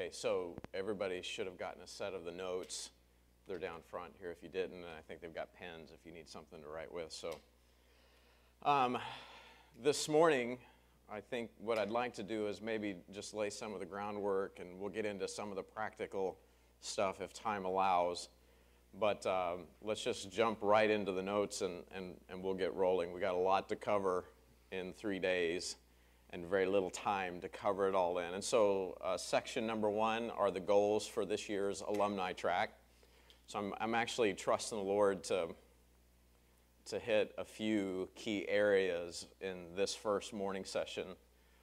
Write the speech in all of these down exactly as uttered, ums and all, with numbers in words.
Okay, so everybody should have gotten a set of the notes. They're down front here if you didn't, and I think they've got pens if you need something to write with. So um, this morning, I think what I'd like to do is maybe just lay some of the groundwork, and we'll get into some of the practical stuff if time allows. But um, let's just jump right into the notes, and, and, and we'll get rolling. We got a lot to cover in three days and very little time to cover it all in. And so uh, section number one are the goals for this year's alumni track. So I'm, I'm actually trusting the Lord to, to hit a few key areas in this first morning session.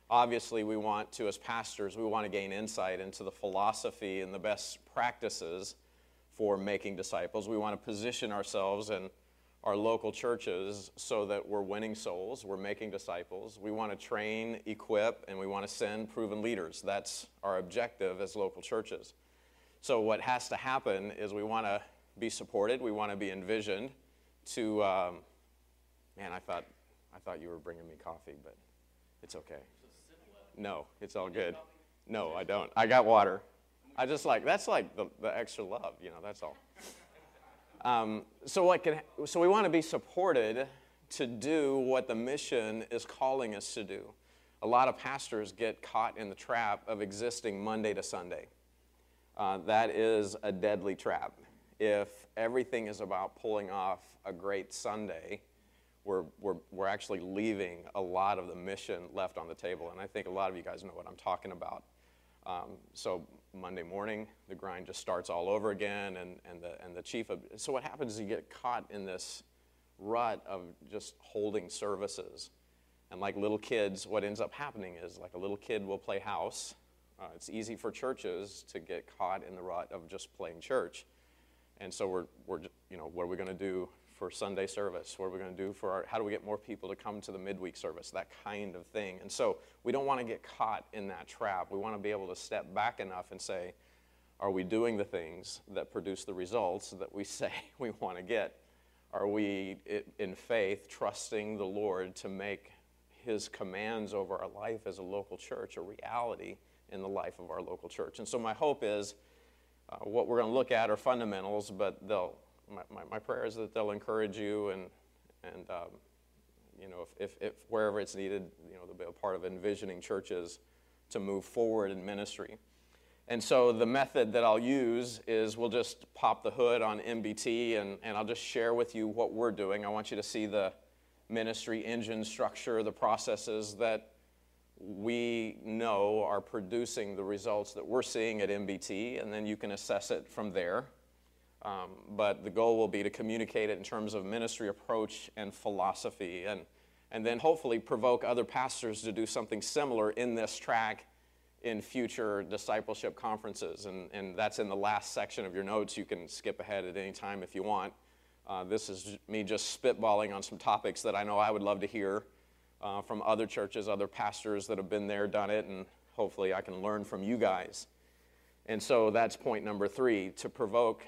Obviously, we want to, as pastors, we want to gain insight into the philosophy and the best practices for making disciples. We want to position ourselves in our local churches so that we're winning souls, we're making disciples. We want to train, equip, and we want to send proven leaders. That's our objective as local churches. So what has to happen is we want to be supported, we want to be envisioned to, um, man, I thought, I thought you were bringing me coffee, but it's okay. No, it's all good. No, I don't. I got water. I just like, that's like the, the extra love, you know, that's all. Um, so, what can, so we want to be supported to do what the mission is calling us to do. A lot of pastors get caught in the trap of existing Monday to Sunday. Uh, that is a deadly trap. If everything is about pulling off a great Sunday, we're, we're, we're actually leaving a lot of the mission left on the table. And I think a lot of you guys know what I'm talking about. Um, so Monday morning, the grind just starts all over again, and, and, the, and the chief of, so what happens is you get caught in this rut of just holding services. And like little kids, what ends up happening is like a little kid will play house. Uh, it's easy for churches to get caught in the rut of just playing church. And so we're, we're you know, what are we going to do for Sunday service? What are we going to do for our, how do we get more people to come to the midweek service? That kind of thing. And so we don't want to get caught in that trap. We want to be able to step back enough and say, are we doing the things that produce the results that we say we want to get? Are we, in faith, trusting the Lord to make His commands over our life as a local church a reality in the life of our local church? And so my hope is uh, what we're going to look at are fundamentals, but they'll My, my, my prayer is that they'll encourage you, and, and um, you know, if, if, if wherever it's needed, you know, they'll be a part of envisioning churches to move forward in ministry. And so the method that I'll use is we'll just pop the hood on M B T, and, and I'll just share with you what we're doing. I want you to see the ministry engine structure, the processes that we know are producing the results that we're seeing at M B T, and then you can assess it from there. Um, but the goal will be to communicate it in terms of ministry approach and philosophy, and, and then hopefully provoke other pastors to do something similar in this track in future discipleship conferences. And, and that's in the last section of your notes. You can skip ahead at any time if you want. Uh, this is me just spitballing on some topics that I know I would love to hear uh, from other churches, other pastors that have been there, done it, and hopefully I can learn from you guys. And so that's point number three, to provoke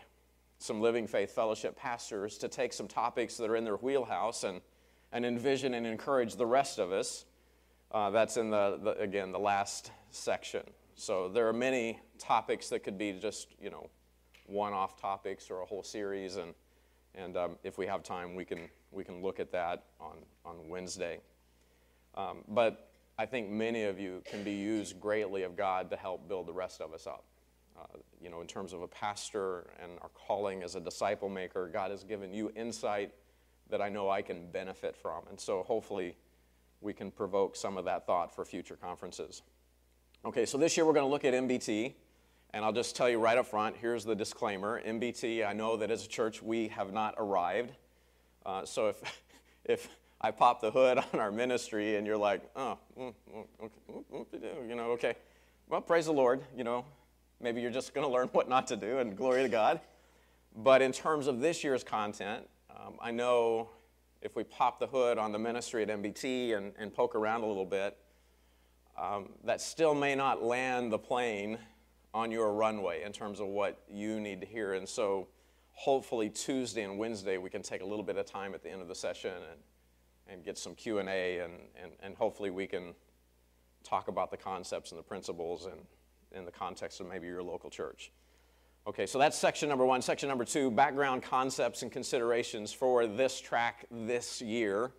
some Living Faith Fellowship pastors to take some topics that are in their wheelhouse and, and envision and encourage the rest of us. Uh, that's in, the, the again, the last section. So there are many topics that could be just, you know, one-off topics or a whole series, and, and um, if we have time, we can, we can look at that on, on Wednesday. Um, but I think many of you can be used greatly of God to help build the rest of us up. Uh, you know, in terms of a pastor and our calling as a disciple maker, God has given you insight that I know I can benefit from. And so hopefully we can provoke some of that thought for future conferences. Okay, so this year we're going to look at M B T, and I'll just tell you right up front, here's the disclaimer. M B T, I know that as a church we have not arrived. Uh, so if, if I pop the hood on our ministry and you're like, oh, okay, you know, okay, well, praise the Lord, you know. Maybe you're just going to learn what not to do, and glory to God. But in terms of this year's content, um, I know if we pop the hood on the ministry at M B T and, and poke around a little bit, um, that still may not land the plane on your runway in terms of what you need to hear. And so hopefully Tuesday and Wednesday we can take a little bit of time at the end of the session and, and get some Q and A, and, and, and hopefully we can talk about the concepts and the principles and in the context of maybe your local church. Okay, so that's section number one. Section number two, background concepts and considerations for this track this year.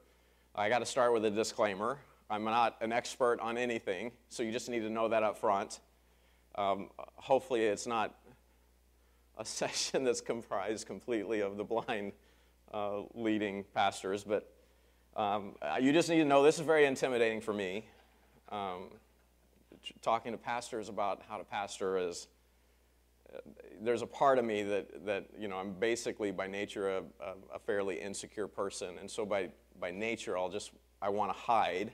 I got to start with a disclaimer. I'm not an expert on anything, so you just need to know that up front. Um, hopefully it's not a session that's comprised completely of the blind uh, leading pastors, but um, you just need to know this is very intimidating for me. Um, talking to pastors about how to pastor is... There's a part of me that, that you know, I'm basically by nature a, a, a fairly insecure person, and so by, by nature I'll just, I want to hide,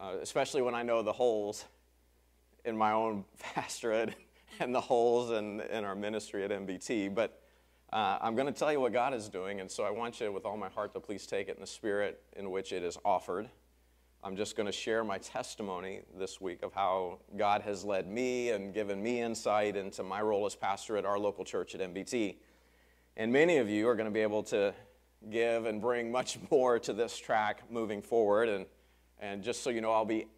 uh, especially when I know the holes in my own pastorate and the holes in, in our ministry at M B T, but uh, I'm going to tell you what God is doing, and so I want you with all my heart to please take it in the spirit in which it is offered. I'm just going to share my testimony this week of how God has led me and given me insight into my role as pastor at our local church at M B T. And many of you are going to be able to give and bring much more to this track moving forward. And, and just so you know, I'll be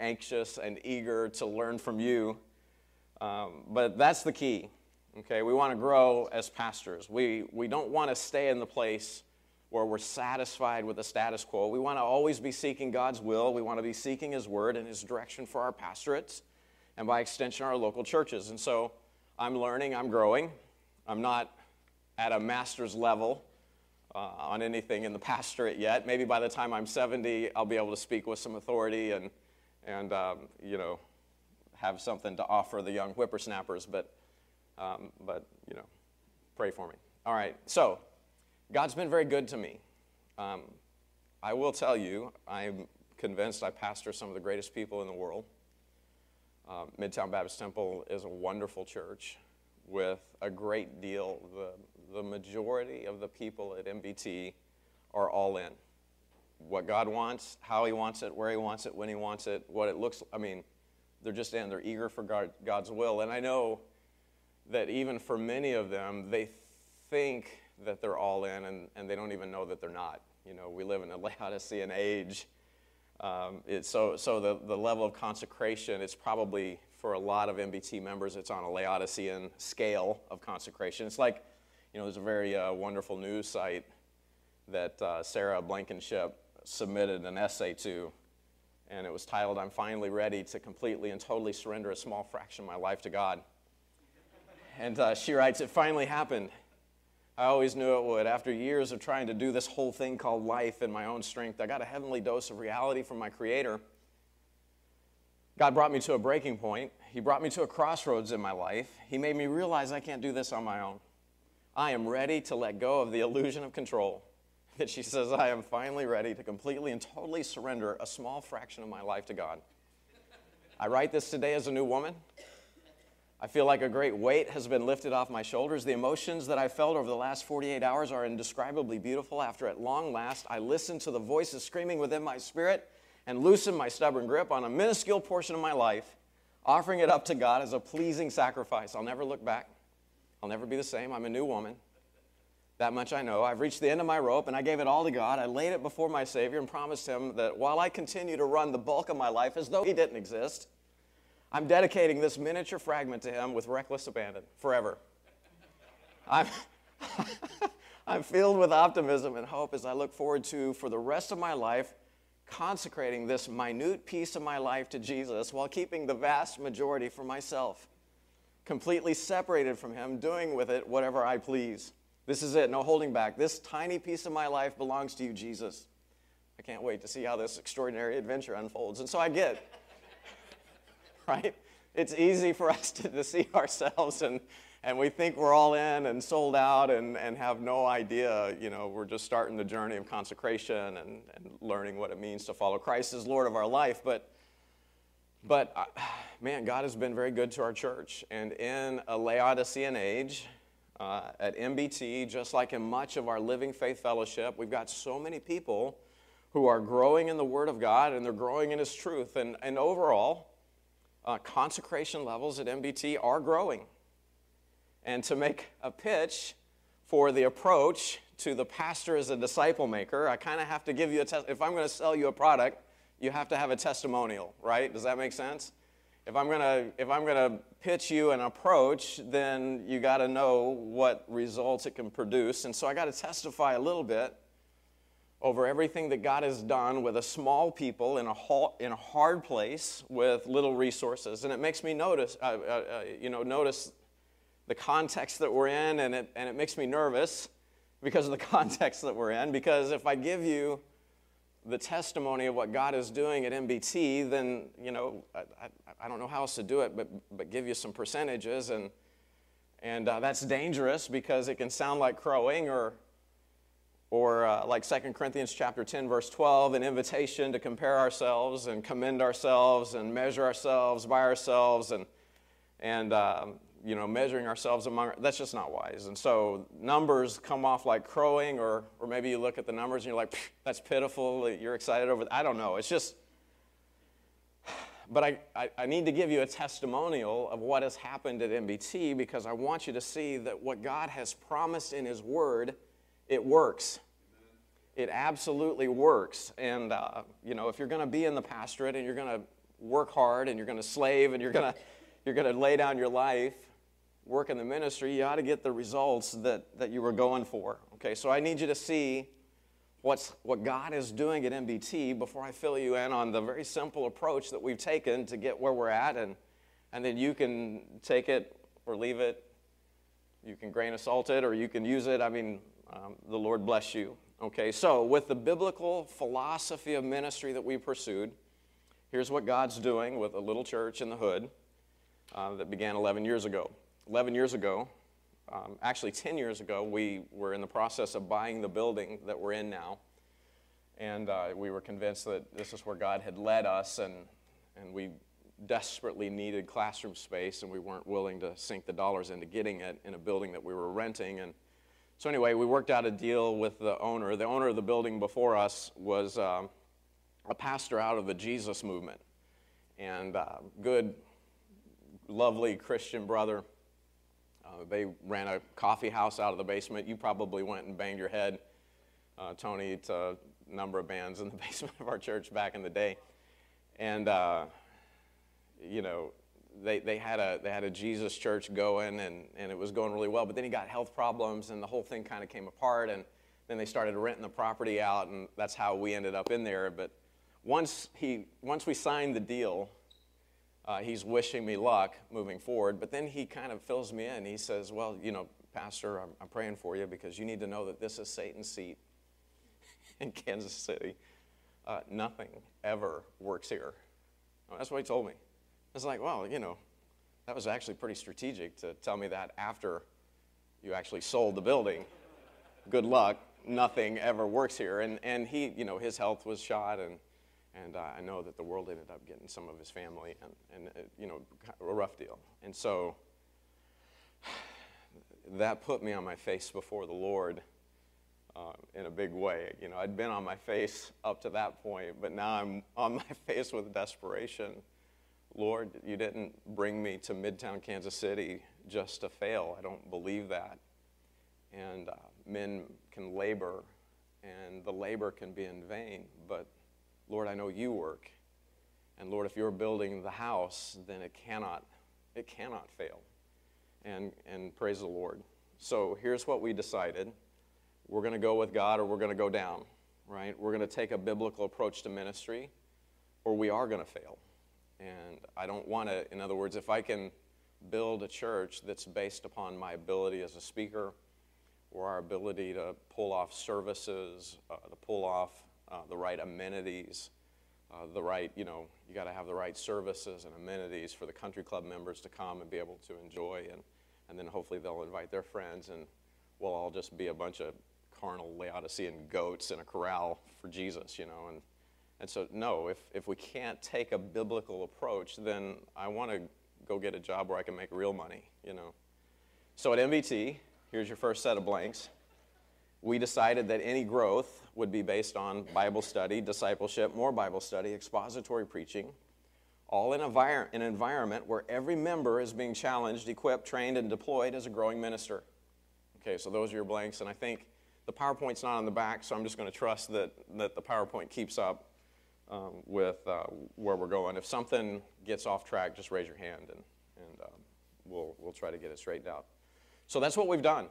anxious and eager to learn from you. Um, but that's the key. Okay, we want to grow as pastors. We, we don't want to stay in the place where we're satisfied with the status quo. We want to always be seeking God's will. We want to be seeking His Word and His direction for our pastorates and by extension our local churches. And so I'm learning, I'm growing. I'm not at a master's level uh, on anything in the pastorate yet. Maybe by the time I'm seventy, I'll be able to speak with some authority and, and um, you know, have something to offer the young whippersnappers, but, um, but you know, pray for me. All right, so... God's been very good to me. Um, I will tell you, I'm convinced I pastor some of the greatest people in the world. Um, Midtown Baptist Temple is a wonderful church with a great deal. The, the majority of the people at M B T are all in. What God wants, how He wants it, where He wants it, when He wants it, what it looks like. I mean, they're just in. They're eager for God, God's will. And I know that even for many of them, they think... that they're all in, and, and they don't even know that they're not. You know, we live in a Laodicean age. Um, it's so so the, the level of consecration, it's probably, for a lot of M B T members, it's on a Laodicean scale of consecration. It's like, you know, there's a very uh, wonderful news site that uh, Sarah Blankenship submitted an essay to, and it was titled, "I'm Finally Ready to Completely and Totally Surrender a Small Fraction of My Life to God." And uh, she writes, "It finally happened. I always knew it would. After years of trying to do this whole thing called life in my own strength, I got a heavenly dose of reality from my Creator. God brought me to a breaking point. He brought me to a crossroads in my life. He made me realize I can't do this on my own. I am ready to let go of the illusion of control." That she says, "I am finally ready to completely and totally surrender a small fraction of my life to God. I write this today as a new woman. I feel like a great weight has been lifted off my shoulders. The emotions that I felt over the last forty-eight hours are indescribably beautiful. After at long last, I listened to the voices screaming within my spirit and loosened my stubborn grip on a minuscule portion of my life, offering it up to God as a pleasing sacrifice. I'll never look back. I'll never be the same. I'm a new woman. That much I know. I've reached the end of my rope, and I gave it all to God. I laid it before my Savior and promised Him that while I continue to run the bulk of my life as though He didn't exist, I'm dedicating this miniature fragment to Him with reckless abandon, forever. I'm, I'm filled with optimism and hope as I look forward to, for the rest of my life, consecrating this minute piece of my life to Jesus while keeping the vast majority for myself, completely separated from Him, doing with it whatever I please. This is it, no holding back. This tiny piece of my life belongs to You, Jesus. I can't wait to see how this extraordinary adventure unfolds." And so I get... Right? It's easy for us to, to see ourselves and, and we think we're all in and sold out and, and have no idea, you know, we're just starting the journey of consecration and, and learning what it means to follow Christ as Lord of our life. But, but uh, man, God has been very good to our church. And in a Laodicean age, uh, at M B T, just like in much of our Living Faith Fellowship, we've got so many people who are growing in the Word of God and they're growing in His truth. And, and overall... Uh, consecration levels at M B T are growing. And to make a pitch for the approach to the pastor as a disciple maker, I kind of have to give you a test. If I'm going to sell you a product, you have to have a testimonial, right? Does that make sense? If I'm gonna if I'm gonna pitch you an approach, then you got to know what results it can produce. And so I got to testify a little bit over everything that God has done with a small people in a ha- in a hard place with little resources. And it makes me notice, uh, uh, uh, you know, notice the context that we're in, and it and it makes me nervous because of the context that we're in. Because if I give you the testimony of what God is doing at M B T, then, you know, I, I, I don't know how else to do it, but but give you some percentages, and and uh, that's dangerous because it can sound like crowing, or or uh, like Second Corinthians chapter ten, verse twelve, an invitation to compare ourselves and commend ourselves and measure ourselves by ourselves, and and um, you know, measuring ourselves among, that's just not wise. And so numbers come off like crowing, or or maybe you look at the numbers and you're like, that's pitiful, you're excited over, I don't know, it's just, but I, I, I need to give you a testimonial of what has happened at M B T, because I want you to see that what God has promised in His Word, it works. It absolutely works. And, uh, you know, if you're going to be in the pastorate and you're going to work hard and you're going to slave and you're going to you're going to lay down your life, work in the ministry, you ought to get the results that, that you were going for. Okay, so I need you to see what's, what God is doing at M B T before I fill you in on the very simple approach that we've taken to get where we're at, and, and then you can take it or leave it. You can grain of salt it, or you can use it. I mean, um, the Lord bless you. Okay, so with the biblical philosophy of ministry that we pursued, here's what God's doing with a little church in the hood. Uh, that began eleven years ago. eleven years ago, um, actually ten years ago, we were in the process of buying the building that we're in now. And uh, we were convinced that this is where God had led us, and, and we desperately needed classroom space, and we weren't willing to sink the dollars into getting it in a building that we were renting. And so anyway, we worked out a deal with the owner. The owner of the building before us was um, a pastor out of the Jesus movement, and uh, good, lovely Christian brother. Uh, they ran a coffee house out of the basement. You probably went and banged your head, uh, Tony, to a number of bands in the basement of our church back in the day. And, uh, you know, they, they, had a, they had a Jesus church going, and, and it was going really well. But then he got health problems, and the whole thing kind of came apart. And then they started renting the property out, and that's how we ended up in there. But once he, once we signed the deal, Uh, he's wishing me luck moving forward, but then he kind of fills me in. He says, well, you know, Pastor, I'm, I'm praying for you because you need to know that this is Satan's seat in Kansas City. Uh, nothing ever works here. Well, that's what he told me. I was like, well, you know, that was actually pretty strategic to tell me that after you actually sold the building. Good luck. Nothing ever works here. And, and he, you know, his health was shot, and And uh, I know that the world ended up getting some of his family, and, and uh, you know, a rough deal. And so that put me on my face before the Lord uh, in a big way. You know, I'd been on my face up to that point, but now I'm on my face with desperation. Lord, you didn't bring me to Midtown Kansas City just to fail. I don't believe that. And uh, men can labor, and the labor can be in vain, but Lord, I know you work. And Lord, if you're building the house, then it cannot, it cannot fail. And, and praise the Lord. So here's what we decided. We're going to go with God, or we're going to go down, right? We're going to take a biblical approach to ministry, or we are going to fail. And I don't want to, in other words, if I can build a church that's based upon my ability as a speaker, or our ability to pull off services, uh, to pull off Uh, the right amenities, uh, the right, you know, you got to have the right services and amenities for the country club members to come and be able to enjoy, and, and then hopefully they'll invite their friends, and we'll all just be a bunch of carnal Laodicean goats in a corral for Jesus, you know. And, and so, no, if, if we can't take a biblical approach, then I want to go get a job where I can make real money, you know. So at M B T, here's your first set of blanks. We decided that any growth would be based on Bible study, discipleship, more Bible study, expository preaching, all in envir- an environment where every member is being challenged, equipped, trained, and deployed as a growing minister. Okay, so those are your blanks, and I think the PowerPoint's not on the back, so I'm just going to trust that, that the PowerPoint keeps up um, with uh, where we're going. If something gets off track, just raise your hand and, and um, we'll, we'll try to get it straightened out. So that's what we've done.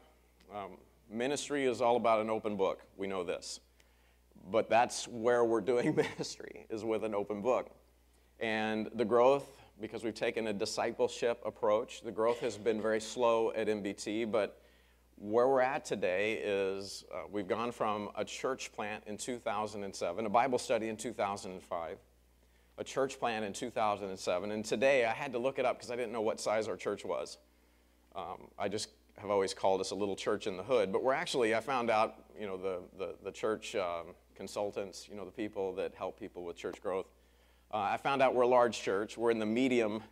Um, ministry is all about an open book. We know this. But that's where we're doing ministry, is with an open book. And the growth, because we've taken a discipleship approach, the growth has been very slow at M B T, but where we're at today is uh, we've gone from a church plant in two thousand seven, a Bible study in two thousand five, a church plant in two thousand seven, and today I had to look it up because I didn't know what size our church was. Um, I just have always called us a little church in the hood, but we're actually, I found out, you know, the, the, the church um, consultants, you know, the people that help people with church growth, Uh, I found out we're a large church. We're in the medium,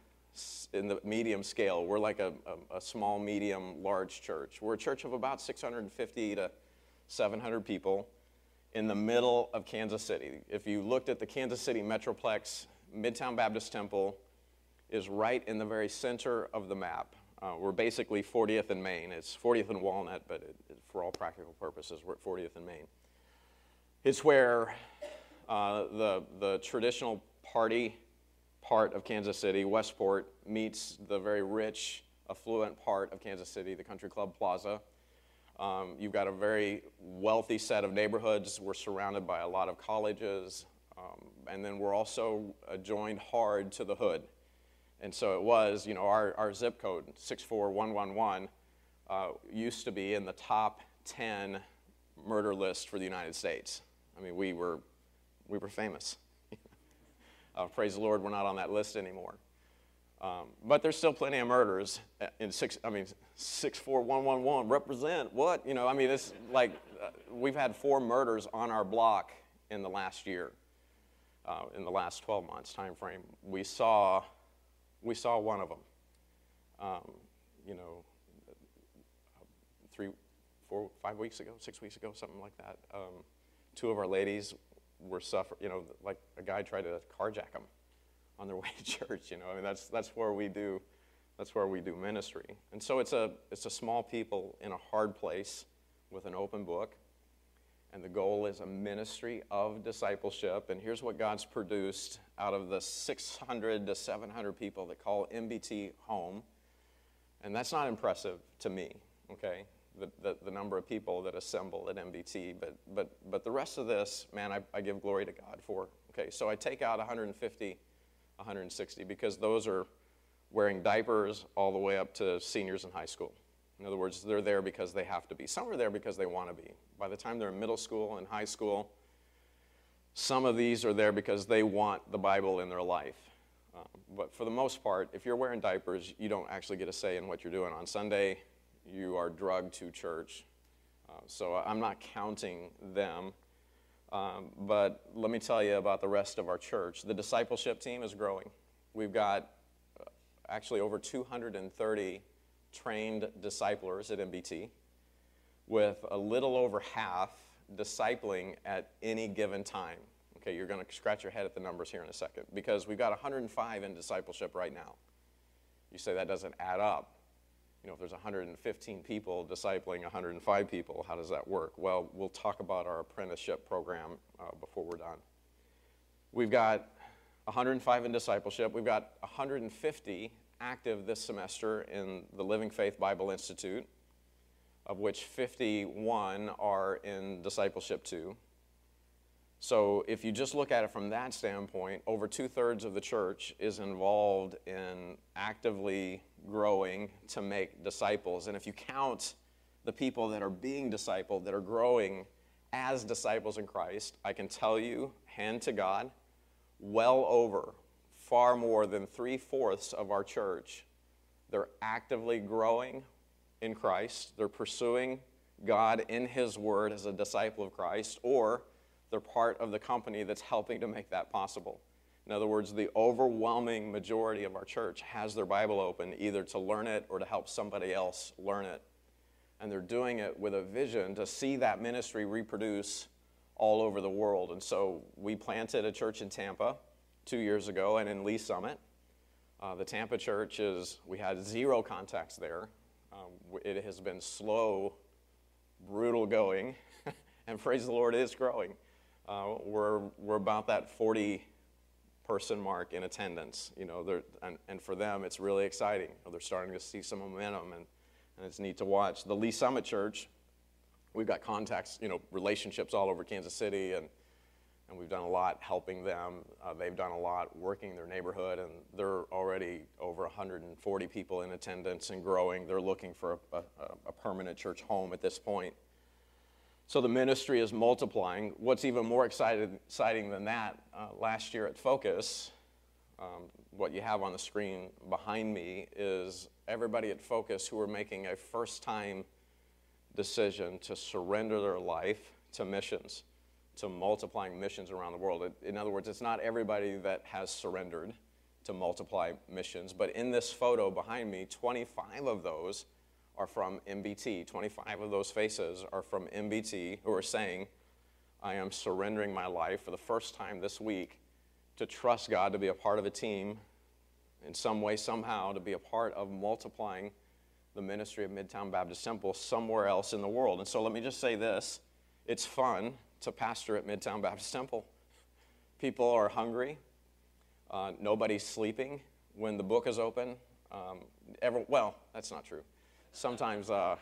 in the medium scale. We're like a, a, a small, medium, large church. We're a church of about six hundred fifty to seven hundred people in the middle of Kansas City. If you looked at the Kansas City Metroplex, Midtown Baptist Temple is right in the very center of the map. Uh, we're basically fortieth and Main. It's fortieth and Walnut, but it, it, for all practical purposes, we're at fortieth and Main. It's where uh, the, the traditional party part of Kansas City, Westport, meets the very rich, affluent part of Kansas City, the Country Club Plaza. Um, you've got a very wealthy set of neighborhoods. We're surrounded by a lot of colleges. Um, and then we're also joined hard to the hood. And so it was, you know, our, our zip code, six four one one one, uh, used to be in the top ten murder list for the United States. I mean, we were, we were famous. Uh, praise the Lord, we're not on that list anymore. Um, but there's still plenty of murders in six. I mean, six four one one one represent what? You know, I mean, it's like uh, we've had four murders on our block in the last year, uh, in the last twelve months time frame. We saw, we saw one of them. Um, you know, three, four, five weeks ago, six weeks ago, something like that. Um, two of our ladies were suffering, you know, like a guy tried to carjack them on their way to church, you know. I mean, that's, that's where we do, that's where we do ministry. And so it's a, it's a small people in a hard place with an open book. And the goal is a ministry of discipleship. And here's what God's produced out of the six hundred to seven hundred people that call M B T home. And that's not impressive to me, okay? The, the, the number of people that assemble at M B T, but, but, but the rest of this, man, I, I give glory to God for. Okay, so I take out one hundred fifty, one hundred sixty, because those are wearing diapers all the way up to seniors in high school. In other words, they're there because they have to be. Some are there because they want to be. By the time they're in middle school and high school, some of these are there because they want the Bible in their life. Um, but for the most part, if you're wearing diapers, you don't actually get a say in what you're doing on Sunday. You are drugged to church. Uh, so I'm not counting them. Um, but let me tell you about the rest of our church. The discipleship team is growing. We've got uh, actually over two hundred thirty trained disciplers at M B T, with a little over half discipling at any given time. Okay, you're going to scratch your head at the numbers here in a second, because we've got one hundred five in discipleship right now. You say that doesn't add up. You know, if there's one hundred fifteen people discipling one hundred five people, how does that work? Well, we'll talk about our apprenticeship program uh, before we're done. We've got one hundred five in discipleship. We've got one hundred fifty active this semester in the Living Faith Bible Institute, of which fifty-one are in discipleship two. So if you just look at it from that standpoint, over two-thirds of the church is involved in actively growing to make disciples. And if you count the people that are being discipled, that are growing as disciples in Christ, I can tell you, hand to God, well over, far more than three-fourths of our church, they're actively growing in Christ. They're pursuing God in His Word as a disciple of Christ, or they're part of the company that's helping to make that possible. In other words, the overwhelming majority of our church has their Bible open, either to learn it or to help somebody else learn it. And they're doing it with a vision to see that ministry reproduce all over the world. And so we planted a church in Tampa two years ago and in Lee Summit. Uh, the Tampa church is, we had zero contacts there. Um, it has been slow, brutal going, and praise the Lord, it is growing. uh, we're, we're about that forty person mark in attendance, you know, and, and for them it's really exciting. You know, they're starting to see some momentum, and, and it's neat to watch. The Lee Summit Church, we've got contacts, you know, relationships all over Kansas City, and, and we've done a lot helping them. Uh, they've done a lot working in their neighborhood, and they're already over one hundred forty people in attendance and growing. They're looking for a, a, a permanent church home at this point. So the ministry is multiplying. What's even more excited, exciting than that, uh, last year at Focus, um, what you have on the screen behind me is everybody at Focus who are making a first-time decision to surrender their life to missions, to multiplying missions around the world. In other words, it's not everybody that has surrendered to multiply missions, but in this photo behind me, twenty-five of those are from M B T. twenty-five of those faces are from M B T who are saying, I am surrendering my life for the first time this week to trust God to be a part of a team in some way, somehow, to be a part of multiplying the ministry of Midtown Baptist Temple somewhere else in the world. And so let me just say this. It's fun to pastor at Midtown Baptist Temple. People are hungry. Uh, nobody's sleeping when the book is open. Um, every, well, that's not true. Sometimes uh,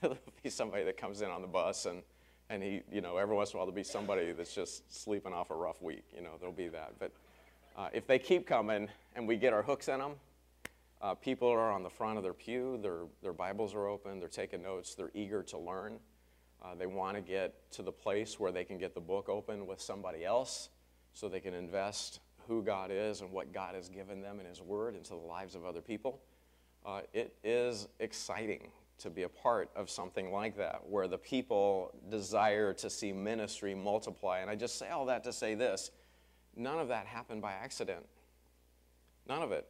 there'll be somebody that comes in on the bus, and, and he, you know, every once in a while there'll be somebody that's just sleeping off a rough week. You know, there'll be that. But uh, if they keep coming and we get our hooks in them, uh, people are on the front of their pew, their, their Bibles are open, they're taking notes, they're eager to learn. Uh, they want to get to the place where they can get the book open with somebody else so they can invest who God is and what God has given them in His Word into the lives of other people. Uh, it is exciting to be a part of something like that, where the people desire to see ministry multiply. And I just say all that to say this. None of that happened by accident. None of it.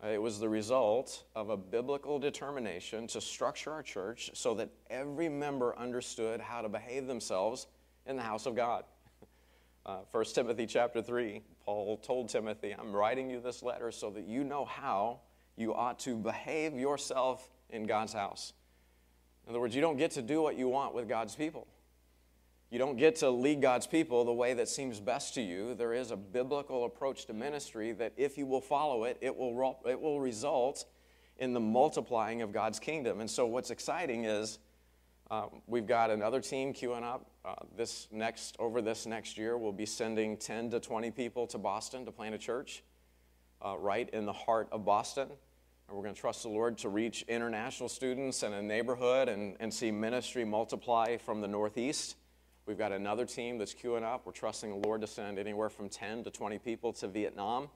Uh, it was the result of a biblical determination to structure our church so that every member understood how to behave themselves in the house of God. Uh, First Timothy chapter three, Paul told Timothy, I'm writing you this letter so that you know how you ought to behave yourself in God's house. In other words, you don't get to do what you want with God's people. You don't get to lead God's people the way that seems best to you. There is a biblical approach to ministry that if you will follow it, it will, it will result in the multiplying of God's kingdom. And so what's exciting is uh, we've got another team queuing up. Uh, this next, over this next year, we'll be sending ten to twenty people to Boston to plant a church uh, right in the heart of Boston. And we're going to trust the Lord to reach international students in a neighborhood and, and see ministry multiply from the Northeast. We've got another team that's queuing up. We're trusting the Lord to send anywhere from ten to twenty people to Vietnam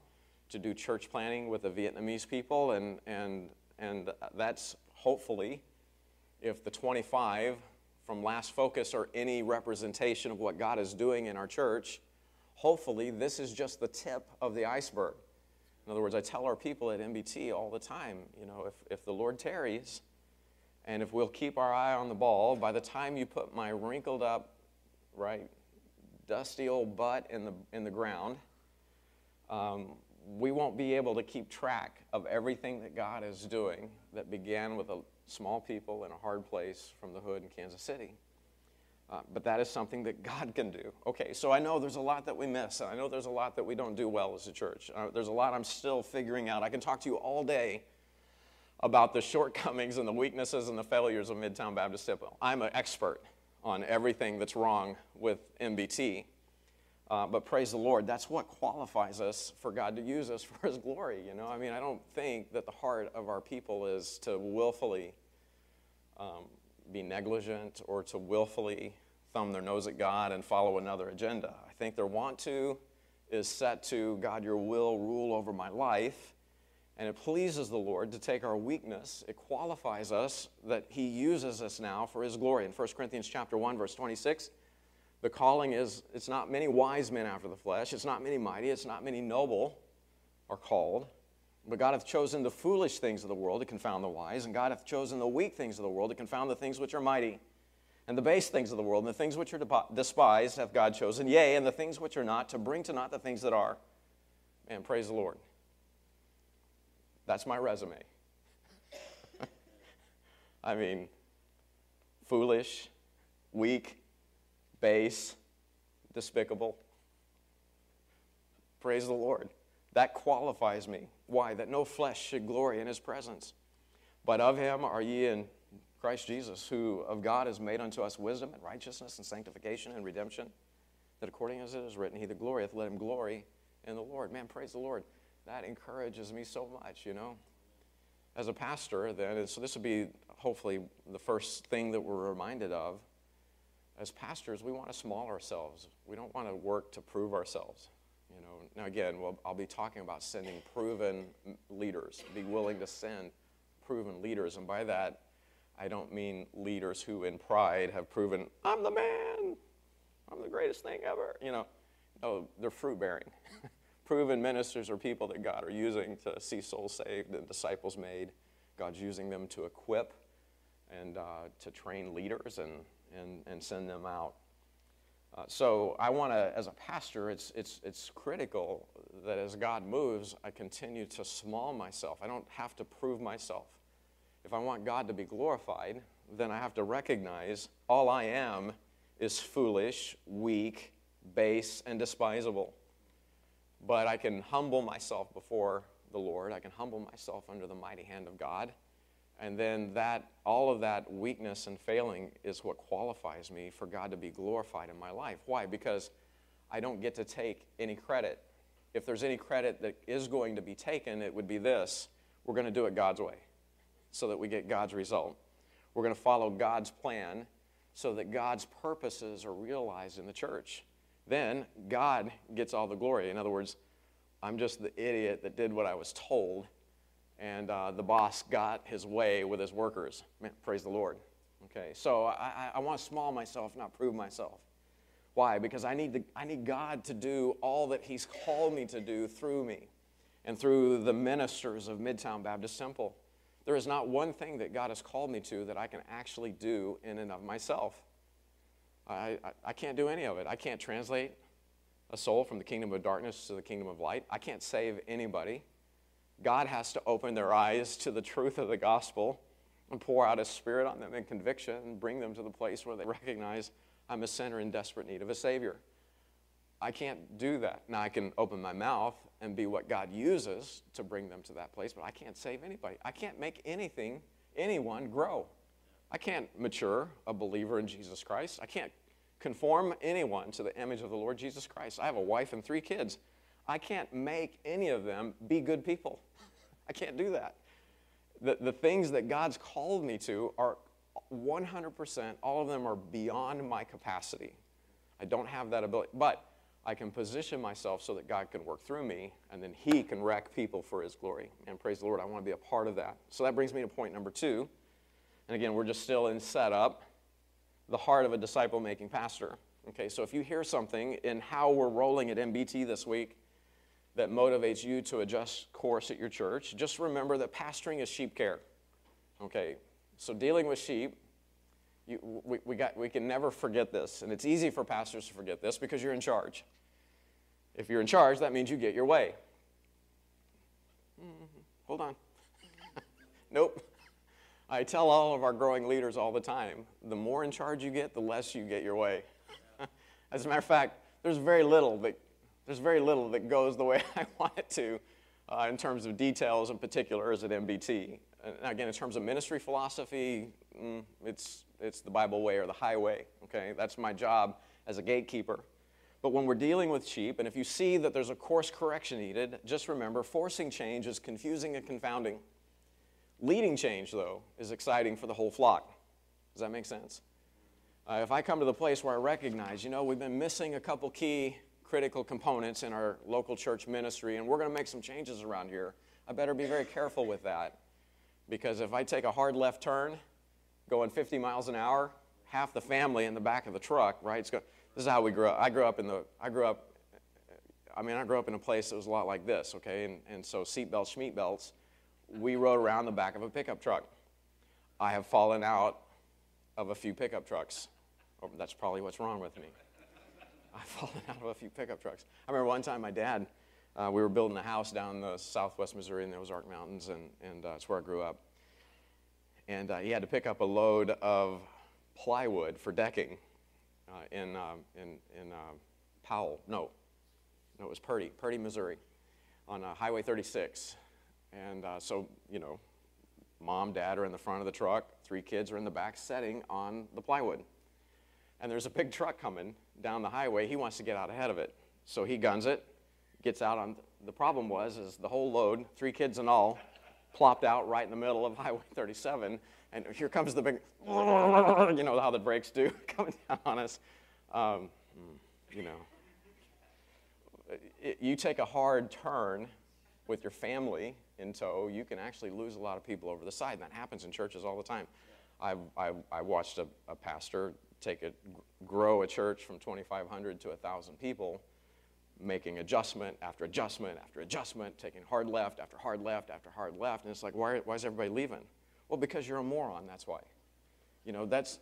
to do church planting with the Vietnamese people. And, and, and that's hopefully, if the twenty-five from last Focus are any representation of what God is doing in our church, hopefully this is just the tip of the iceberg. In other words, I tell our people at M B T all the time, you know, if, if the Lord tarries and if we'll keep our eye on the ball, by the time you put my wrinkled up, right, dusty old butt in the, in the ground, um, we won't be able to keep track of everything that God is doing that began with a small people in a hard place from the hood in Kansas City. Uh, but that is something that God can do. Okay, so I know there's a lot that we miss, and I know there's a lot that we don't do well as a church. Uh, there's a lot I'm still figuring out. I can talk to you all day about the shortcomings and the weaknesses and the failures of Midtown Baptist Temple. I'm an expert on everything that's wrong with M B T. Uh, but praise the Lord, that's what qualifies us for God to use us for His glory, you know? I mean, I don't think that the heart of our people is to willfully um, be negligent or to willfully thumb their nose at God and follow another agenda. I think their want to is set to, God, your will rule over my life. And it pleases the Lord to take our weakness. It qualifies us that He uses us now for His glory. In First Corinthians chapter one, verse twenty-six, the calling is, it's not many wise men after the flesh. It's not many mighty. It's not many noble are called. But God hath chosen the foolish things of the world to confound the wise. And God hath chosen the weak things of the world to confound the things which are mighty. And the base things of the world and the things which are despised hath God chosen. Yea, and the things which are not, to bring to naught the things that are. And praise the Lord. That's my resume. I mean, foolish, weak, base, despicable. Praise the Lord. That qualifies me. Why? That no flesh should glory in his presence. But of him are ye in Christ Jesus, who of God is made unto us wisdom and righteousness and sanctification and redemption, that according as it is written, he that glorieth, let him glory in the Lord. Man, praise the Lord. That encourages me so much, you know. As a pastor, then, and so this would be hopefully the first thing that we're reminded of. As pastors, we want to small ourselves. We don't want to work to prove ourselves. You know, now again, well, I'll be talking about sending proven leaders. Be willing to send proven leaders. And by that, I don't mean leaders who in pride have proven, I'm the man, I'm the greatest thing ever. You know, no, they're fruit-bearing. Proven ministers are people that God are using to see souls saved and disciples made. God's using them to equip and uh, to train leaders and, and, and send them out. Uh, so I want to, as a pastor, it's, it's, it's critical that as God moves, I continue to small myself. I don't have to prove myself. If I want God to be glorified, then I have to recognize all I am is foolish, weak, base, and despisable. But I can humble myself before the Lord. I can humble myself under the mighty hand of God. And then that, all of that weakness and failing is what qualifies me for God to be glorified in my life. Why? Because I don't get to take any credit. If there's any credit that is going to be taken, it would be this. We're going to do it God's way so that we get God's result. We're going to follow God's plan so that God's purposes are realized in the church. Then God gets all the glory. In other words, I'm just the idiot that did what I was told, and uh, the boss got his way with his workers. Man, praise the Lord. Okay, so I, I, I want to small myself, not prove myself. Why? Because I need, the, I need God to do all that he's called me to do through me and through the ministers of Midtown Baptist Temple. There is not one thing that God has called me to that I can actually do in and of myself. I, I, I can't do any of it. I can't translate a soul from the kingdom of darkness to the kingdom of light. I can't save anybody. God has to open their eyes to the truth of the gospel and pour out his spirit on them in conviction and bring them to the place where they recognize I'm a sinner in desperate need of a Savior. I can't do that. Now, I can open my mouth and be what God uses to bring them to that place, but I can't save anybody. I can't make anything, anyone grow. I can't mature a believer in Jesus Christ. I can't conform anyone to the image of the Lord Jesus Christ. I have a wife and three kids. I can't make any of them be good people. I can't do that. The, the things that God's called me to are one hundred percent, all of them are beyond my capacity. I don't have that ability. But I can position myself so that God can work through me, and then he can wreck people for his glory. And praise the Lord, I want to be a part of that. So that brings me to point number two. And again, we're just still in setup, the heart of a disciple-making pastor. Okay, so if you hear something in how we're rolling at M B T this week that motivates you to adjust course at your church, just remember that pastoring is sheep care. Okay, so dealing with sheep, you, we, we, got, we can never forget this. And it's easy for pastors to forget this because you're in charge. If you're in charge, that means you get your way. Mm-hmm. Hold on. Nope. I tell all of our growing leaders all the time, the more in charge you get, the less you get your way. As a matter of fact, there's very little that There's very little that goes the way I want it to uh, in terms of details and particulars at M B T. And again, in terms of ministry philosophy, mm, it's, it's the Bible way or the highway, okay? That's my job as a gatekeeper. But when we're dealing with sheep, and if you see that there's a course correction needed, just remember, forcing change is confusing and confounding. Leading change, though, is exciting for the whole flock. Does that make sense? Uh, if I come to the place where I recognize, you know, we've been missing a couple key critical components in our local church ministry, and we're going to make some changes around here, I better be very careful with that. Because if I take a hard left turn, going fifty miles an hour, half the family in the back of the truck, right? It's going, this is how we grew up. I grew up in the, I grew up, I mean, I grew up in a place that was a lot like this, okay? And, and so seatbelts, schmeat belts, we rode around the back of a pickup truck. I have fallen out of a few pickup trucks. Oh, that's probably what's wrong with me. I've fallen out of a few pickup trucks. I remember one time my dad, uh, we were building a house down in the southwest Missouri in the Ozark Mountains, and, and uh, that's where I grew up. And uh, he had to pick up a load of plywood for decking uh, in, uh, in, in uh, Powell, no, no, it was Purdy, Purdy, Missouri, on uh, Highway thirty-six. And uh, so, you know, mom, dad are in the front of the truck, three kids are in the back sitting on the plywood. And there's a big truck coming down the highway. He wants to get out ahead of it. So he guns it, gets out on, th the problem was, is the whole load, three kids and all, plopped out right in the middle of Highway thirty-seven. And here comes the big, you know how the brakes do, coming down on us. Um, you know, it, you take a hard turn with your family in tow, you can actually lose a lot of people over the side. And that happens in churches all the time. I, I, I watched a, a pastor take a, grow a church from twenty-five hundred to one thousand people, making adjustment after adjustment after adjustment, taking hard left after hard left after hard left. And it's like, why, why is everybody leaving? Well, because you're a moron, that's why. You know, that's,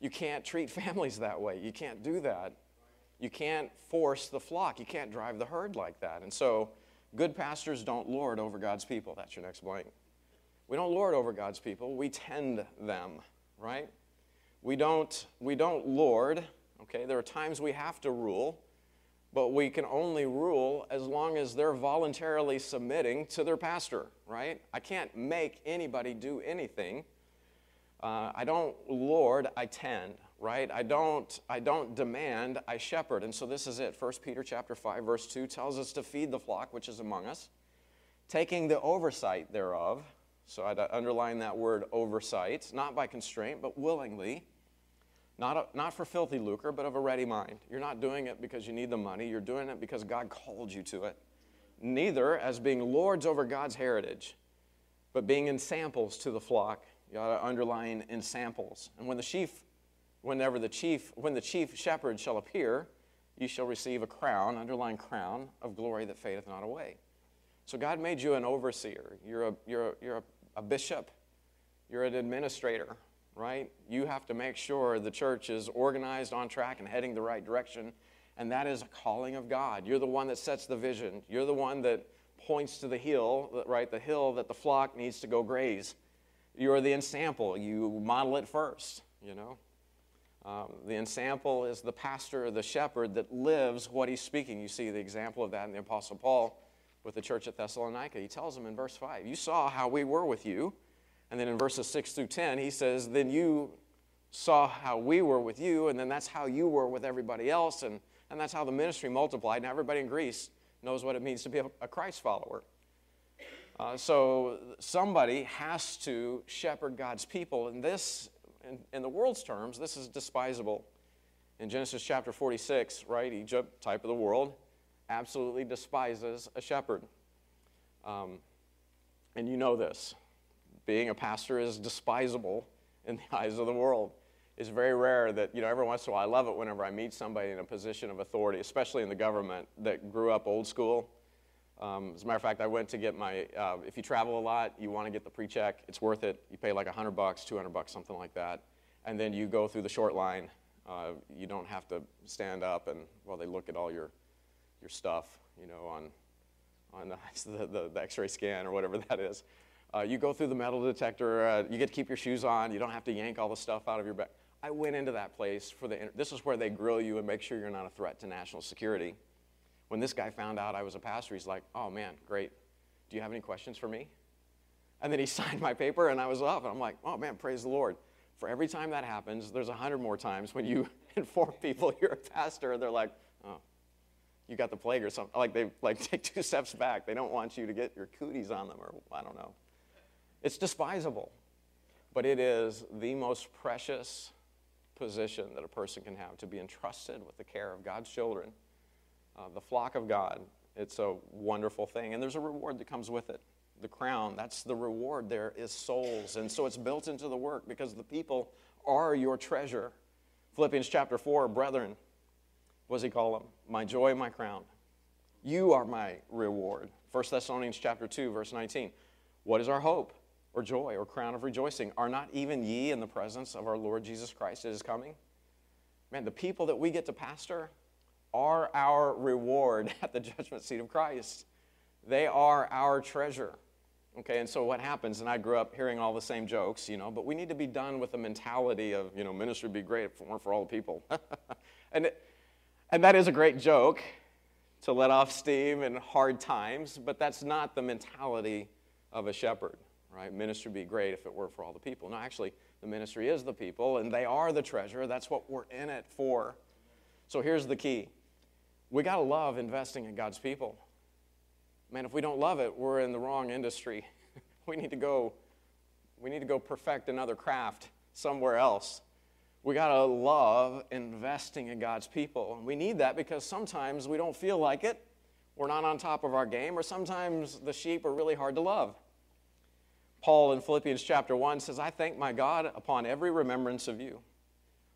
you can't treat families that way. You can't do that. You can't force the flock. You can't drive the herd like that. And so, good pastors don't lord over God's people. That's your next blank. We don't lord over God's people. We tend them, right? We don't, we don't lord, okay? There are times we have to rule, but we can only rule as long as they're voluntarily submitting to their pastor, right? I can't make anybody do anything. Uh, I don't lord, I tend, right? I don't, I don't demand, I shepherd. And so this is it. First Peter chapter five, verse two tells us to feed the flock, which is among us, taking the oversight thereof. So I'd underline that word oversight, not by constraint, but willingly. Not, a, not for filthy lucre, but of a ready mind. You're not doing it because you need the money. You're doing it because God called you to it. Neither as being lords over God's heritage, but being in samples to the flock. You ought to underline in samples. And when the chief, whenever the chief, when the chief shepherd shall appear, you shall receive a crown, underline crown, of glory that fadeth not away. So God made you an overseer. You're a, you're a, you're a, a bishop. You're an administrator. Right? You have to make sure the church is organized, on track, and heading the right direction. And that is a calling of God. You're the one that sets the vision. You're the one that points to the hill, right? The hill that the flock needs to go graze. You're the ensample. You model it first, you know. Um, the ensample is the pastor or the shepherd that lives what he's speaking. You see the example of that in the Apostle Paul with the church at Thessalonica. He tells them in verse five, you saw how we were with you. And then in verses six through ten, he says, then you saw how we were with you, and then that's how you were with everybody else, and, and that's how the ministry multiplied. Now everybody in Greece knows what it means to be a, a Christ follower. Uh, so somebody has to shepherd God's people. And this, in, in the world's terms, this is despisable. In Genesis chapter forty-six, right, Egypt, type of the world, absolutely despises a shepherd. Um, and you know this. Being a pastor is despisable in the eyes of the world. It's very rare that, you know, every once in a while, I love it whenever I meet somebody in a position of authority, especially in the government, that grew up old school. Um, as a matter of fact, I went to get my, uh, if you travel a lot, you want to get the pre-check, it's worth it. You pay like a hundred bucks, two hundred bucks, something like that. And then you go through the short line. Uh, you don't have to stand up and, well, they look at all your, your stuff, you know, on, on the, the, the x-ray scan or whatever that is. Uh, you go through the metal detector, uh, you get to keep your shoes on, you don't have to yank all the stuff out of your back. I went into that place for the, this is where they grill you and make sure you're not a threat to national security. When this guy found out I was a pastor, he's like, oh man, great. Do you have any questions for me? And then he signed my paper and I was off. And I'm like, oh man, praise the Lord. For every time that happens, there's a hundred more times when you inform people you're a pastor and they're like, oh, you got the plague or something. Like they like take two steps back. They don't want you to get your cooties on them or I don't know. It's despisable, but it is the most precious position that a person can have, to be entrusted with the care of God's children, uh, the flock of God. It's a wonderful thing, and there's a reward that comes with it. The crown, that's the reward there, is souls, and so it's built into the work because the people are your treasure. Philippians chapter four, brethren, what does he call them? My joy, my crown. You are my reward. First Thessalonians chapter two, verse nineteen. What is our hope? Or joy, or crown of rejoicing? Are not even ye in the presence of our Lord Jesus Christ at his coming? Man, the people that we get to pastor are our reward at the judgment seat of Christ. They are our treasure. Okay, and so what happens, and I grew up hearing all the same jokes, you know, but we need to be done with the mentality of, you know, ministry would be great for, for all the people. And it, And that is a great joke to let off steam in hard times, but that's not the mentality of a shepherd, right? Ministry would be great if it were for all the people. No, actually, the ministry is the people, and they are the treasure. That's what we're in it for. So here's the key. We got to love investing in God's people. Man, if we don't love it, we're in the wrong industry. We need to go, we need to go perfect another craft somewhere else. We got to love investing in God's people. And we need that because sometimes we don't feel like it. We're not on top of our game, or sometimes the sheep are really hard to love. Paul in Philippians chapter one says, I thank my God upon every remembrance of you,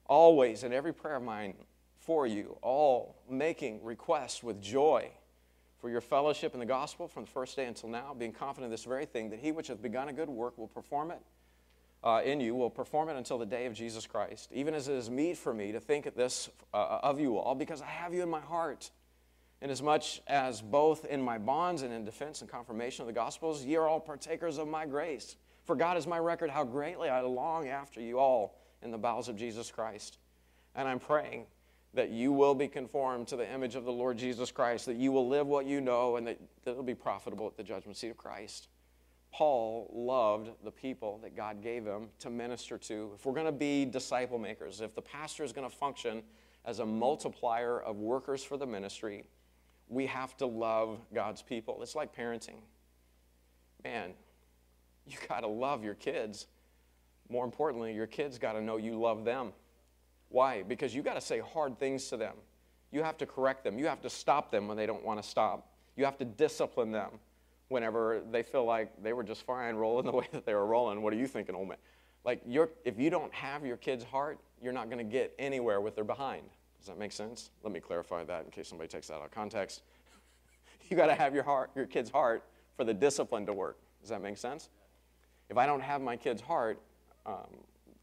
always in every prayer of mine for you, all making requests with joy for your fellowship in the gospel from the first day until now, being confident of this very thing, that he which hath begun a good work will perform it. Uh, in you will perform it until the day of Jesus Christ, even as it is meet for me to think of this uh, of you all, because I have you in my heart, inasmuch as both in my bonds and in defense and confirmation of the gospels, ye are all partakers of my grace. For God is my record, how greatly I long after you all in the bowels of Jesus Christ. And I'm praying that you will be conformed to the image of the Lord Jesus Christ, that you will live what you know, and that it will be profitable at the judgment seat of Christ. Paul loved the people that God gave him to minister to. If we're going to be disciple makers, if the pastor is going to function as a multiplier of workers for the ministry, we have to love God's people. It's like parenting. Man, you got to love your kids. More importantly, your kids got to know you love them. Why? Because you got to say hard things to them. You have to correct them. You have to stop them when they don't want to stop. You have to discipline them whenever they feel like they were just fine rolling the way that they were rolling. What are you thinking, old man? Like, you're, if you don't have your kid's heart, you're not going to get anywhere with their behind. Does that make sense? Let me clarify that in case somebody takes that out of context. You got to have your heart, your kid's heart, for the discipline to work. Does that make sense? If I don't have my kid's heart, um,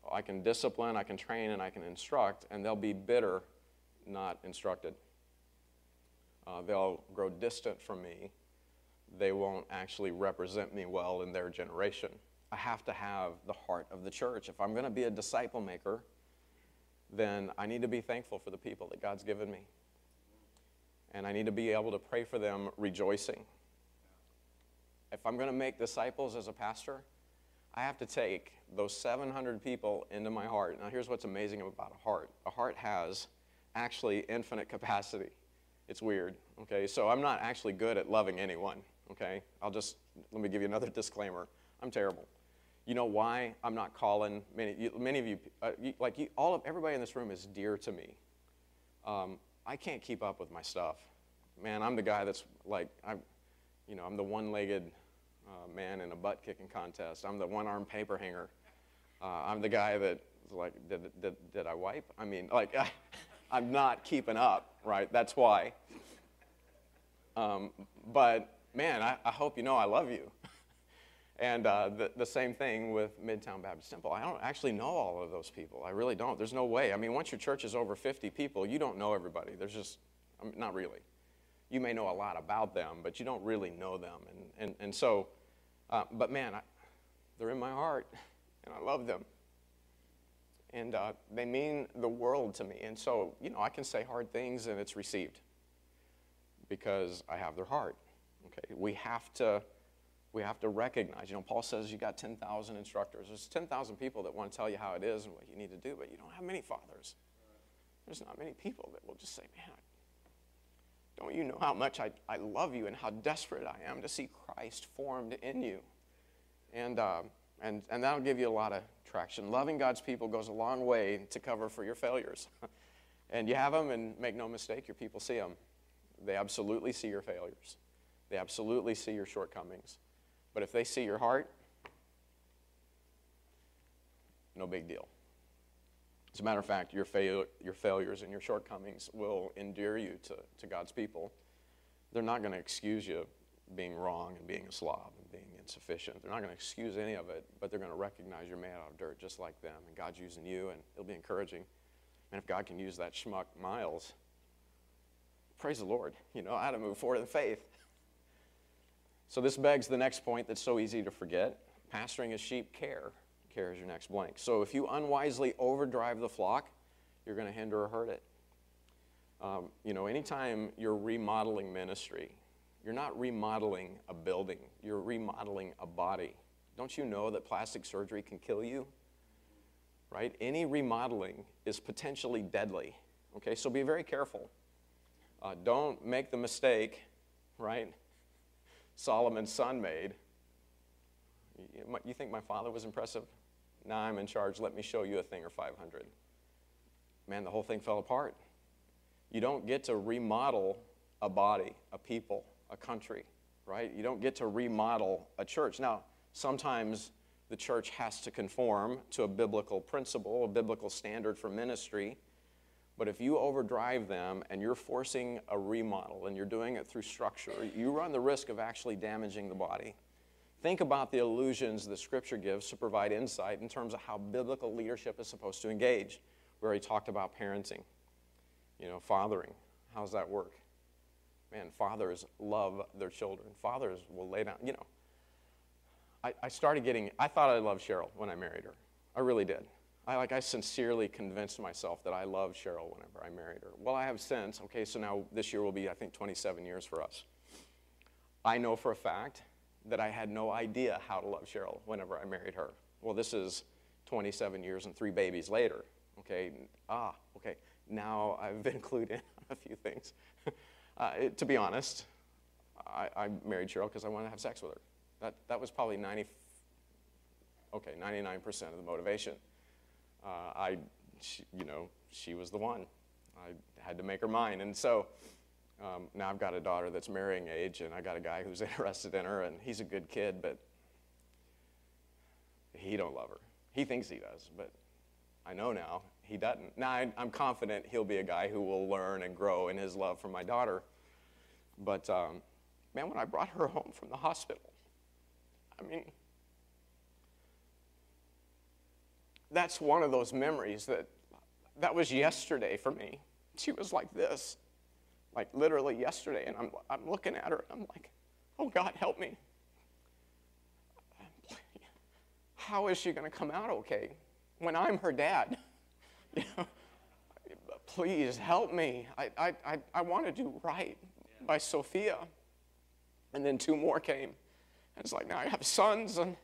I can discipline, I can train, and I can instruct, and they'll be bitter, not instructed. Uh, they'll grow distant from me. They won't actually represent me well in their generation. I have to have the heart of the church. If I'm going to be a disciple maker, then I need to be thankful for the people that God's given me. And I need to be able to pray for them rejoicing. If I'm going to make disciples as a pastor, I have to take those seven hundred people into my heart. Now, here's what's amazing about a heart. A heart has actually infinite capacity. It's weird, okay? So I'm not actually good at loving anyone, okay? I'll just, let me give you another disclaimer. I'm terrible. You know why I'm not calling many, you, many of you, uh, you like you, all of, everybody in this room is dear to me. Um, I can't keep up with my stuff. Man, I'm the guy that's like, I'm, you know, I'm the one-legged uh, man in a butt-kicking contest. I'm the one-arm paper hanger. Uh, I'm the guy that, like, did, did, did I wipe? I mean, like, I, I'm not keeping up, right? That's why. Um, but, man, I, I hope you know I love you. And uh, the, the same thing with Midtown Baptist Temple. I don't actually know all of those people. I really don't. There's no way. I mean, once your church is over fifty people, you don't know everybody. There's just, I mean, not really. You may know a lot about them, but you don't really know them. And, and, and so, uh, but, man, I, they're in my heart, and I love them. And uh, they mean the world to me. And so, you know, I can say hard things and it's received because I have their heart. Okay, we have to, we have to recognize, you know, Paul says you got ten thousand instructors. There's ten thousand people that want to tell you how it is and what you need to do, but you don't have many fathers. There's not many people that will just say, man, don't you know how much I, I love you and how desperate I am to see Christ formed in you? And, um, and, and that'll give you a lot of traction. Loving God's people goes a long way to cover for your failures. And you have them, and make no mistake, your people see them. They absolutely see your failures. They absolutely see your shortcomings. But if they see your heart, no big deal. As a matter of fact, your, fail your failures and your shortcomings will endear you to, to God's people. They're not going to excuse you being wrong and being a slob and being insufficient. They're not going to excuse any of it, but they're going to recognize you're made out of dirt just like them, and God's using you, and it'll be encouraging. And if God can use that schmuck Miles, praise the Lord. You know, I had to move forward in faith. So this begs the next point that's so easy to forget. Pastoring a sheep care. Care is your next blank. So if you unwisely overdrive the flock, you're going to hinder or hurt it. Um, you know, anytime you're remodeling ministry, you're not remodeling a building, you're remodeling a body. Don't you know that plastic surgery can kill you? Right? Any remodeling is potentially deadly. Okay, so be very careful. Uh, don't make the mistake, right, Solomon's son made. You think my father was impressive? Now I'm in charge, let me show you a thing or five hundred. Man, the whole thing fell apart. You don't get to remodel a body, a people, a country, right? You don't get to remodel a church. Now, sometimes the church has to conform to a biblical principle, a biblical standard for ministry, but if you overdrive them and you're forcing a remodel and you're doing it through structure, you run the risk of actually damaging the body. Think about the allusions the Scripture gives to provide insight in terms of how biblical leadership is supposed to engage. We already talked about parenting, you know, fathering. How's that work? Man, fathers love their children. Fathers will lay down, you know. I, I started getting, I thought I loved Cheryl when I married her. I really did. I, like, I sincerely convinced myself that I loved Cheryl whenever I married her. Well, I have since. Okay, so now this year will be, I think, twenty-seven years for us. I know for a fact that I had no idea how to love Cheryl whenever I married her. Well, this is twenty-seven years and three babies later. Okay, ah, okay, now I've been clued in on a few things. uh, it, to be honest, I, I married Cheryl because I wanted to have sex with her. That, that was probably ninety, okay, ninety-nine percent of the motivation. Uh, I, she, you know, she was the one. I had to make her mine, and so um, now I've got a daughter that's marrying age, and I got a guy who's interested in her, and he's a good kid, but he don't love her. He thinks he does, but I know now he doesn't. Now I, I'm confident he'll be a guy who will learn and grow in his love for my daughter, but um, man, when I brought her home from the hospital, I mean, that's one of those memories that, that was yesterday for me. She was like this, like literally yesterday, and I'm, I'm looking at her, and I'm like, oh, God, help me. How is she going to come out okay when I'm her dad? You know, please help me. I, I, I, I want to do right by Sophia. And then two more came. And it's like, now I have sons, and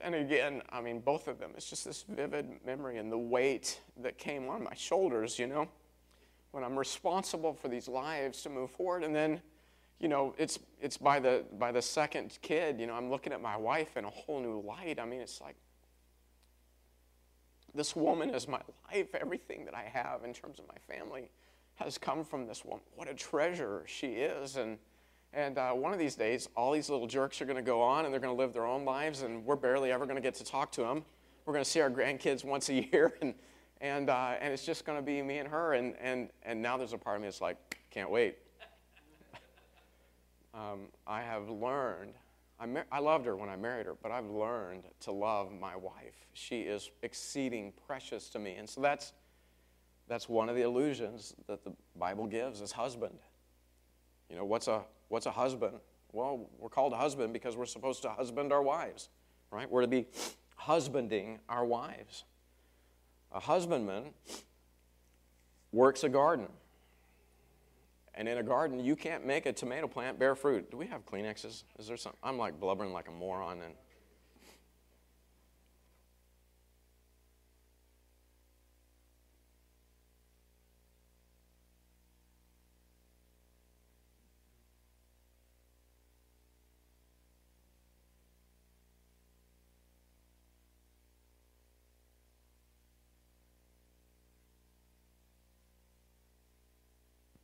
and again, I mean, both of them, it's just this vivid memory and the weight that came on my shoulders, you know, when I'm responsible for these lives to move forward. And then, you know, it's, it's by, the, by the second kid, you know, I'm looking at my wife in a whole new light. I mean, it's like, this woman is my life. Everything that I have in terms of my family has come from this woman. What a treasure she is. And And uh, one of these days, all these little jerks are going to go on, and they're going to live their own lives, and we're barely ever going to get to talk to them. We're going to see our grandkids once a year, and, and, uh, and it's just going to be me and her. And, and, and now there's a part of me that's like, can't wait. um, I have learned. I, I loved her when I married her, but I've learned to love my wife. She is exceeding precious to me. And so that's, that's one of the allusions that the Bible gives as husband. You know, what's a... What's a husband? Well, we're called a husband because we're supposed to husband our wives, right? We're to be husbanding our wives. A husbandman works a garden. And in a garden, you can't make a tomato plant bear fruit. Do we have Kleenexes? Is there some? I'm like blubbering like a moron. And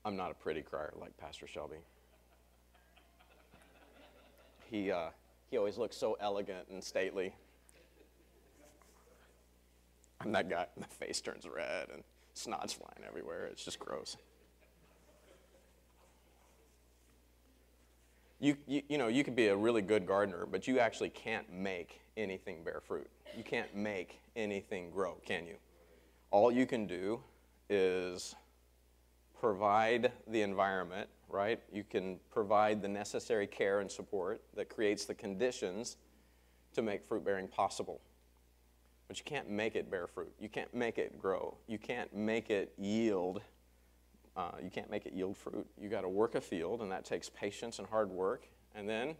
I'm not a pretty crier like Pastor Shelby. He, uh, he always looks so elegant and stately. I'm that guy, my face turns red and snot's flying everywhere. It's just gross. You, you, you know, you could be a really good gardener, but you actually can't make anything bear fruit. You can't make anything grow, can you? All you can do is provide the environment, right? You can provide the necessary care and support that creates the conditions to make fruit bearing possible. But you can't make it bear fruit. You can't make it grow. You can't make it yield Uh, you can't make it yield fruit. You got to work a field, and that takes patience and hard work. And then,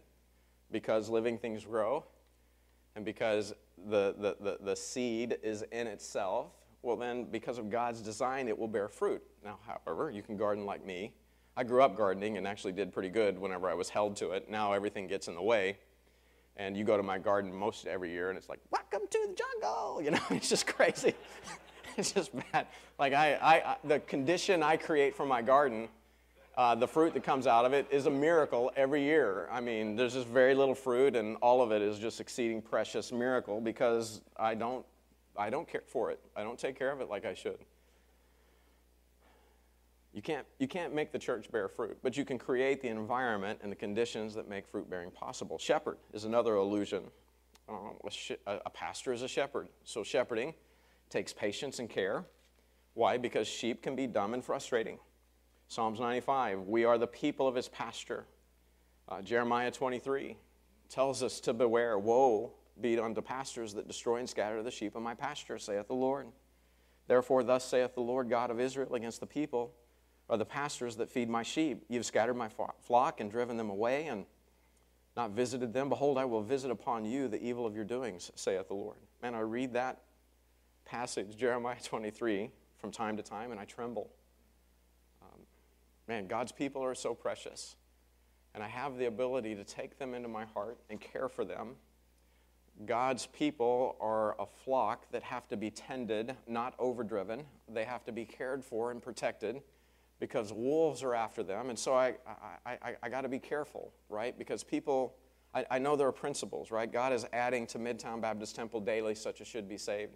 because living things grow, and because the, the, the, the seed is in itself, well then, because of God's design, it will bear fruit. Now, however, you can garden like me. I grew up gardening and actually did pretty good whenever I was held to it. Now everything gets in the way. And you go to my garden most every year, and it's like, welcome to the jungle. You know, it's just crazy. It's just bad. Like, I, I, I, the condition I create for my garden, uh, the fruit that comes out of it is a miracle every year. I mean, there's just very little fruit, and all of it is just exceeding precious miracle because I don't, I don't care for it. I don't take care of it like I should. You can't, you can't make the church bear fruit, but you can create the environment and the conditions that make fruit bearing possible. Shepherd is another allusion. Um, a, sh a pastor is a shepherd. So shepherding takes patience and care. Why? Because sheep can be dumb and frustrating. Psalms ninety-five, we are the people of his pasture. Uh, Jeremiah twenty-three tells us to beware. Woe be unto pastors that destroy and scatter the sheep of my pasture, saith the Lord. Therefore thus saith the Lord God of Israel against the people, are the pastors that feed my sheep. You've scattered my flock and driven them away and not visited them. Behold, I will visit upon you the evil of your doings, saith the Lord. Man, I read that passage, Jeremiah twenty-three, from time to time, and I tremble. Um, man, God's people are so precious. And I have the ability to take them into my heart and care for them. God's people are a flock that have to be tended, not overdriven. They have to be cared for and protected, because wolves are after them, and so I, I, I, I got to be careful, right? Because people, I, I know there are principles, right? God is adding to Midtown Baptist Temple daily such as should be saved.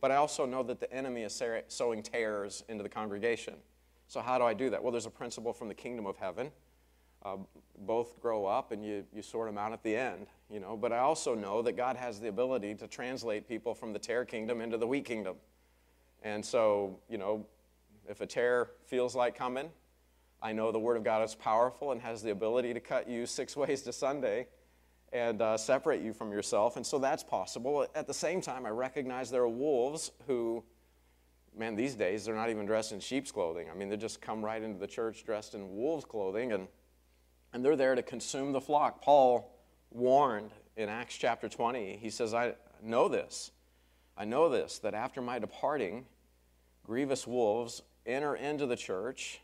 But I also know that the enemy is sowing tares into the congregation. So how do I do that? Well, there's a principle from the kingdom of heaven. Uh, both grow up and you, you sort them out at the end, you know? But I also know that God has the ability to translate people from the tare kingdom into the wheat kingdom. And so, you know, if a tear feels like coming, I know the Word of God is powerful and has the ability to cut you six ways to Sunday and uh, separate you from yourself, and so that's possible. At the same time, I recognize there are wolves who, man, these days they're not even dressed in sheep's clothing. I mean, they just come right into the church dressed in wolves' clothing, and, and they're there to consume the flock. Paul warned in Acts chapter twenty. He says, I know this, I know this, that after my departing, grievous wolves enter into the church.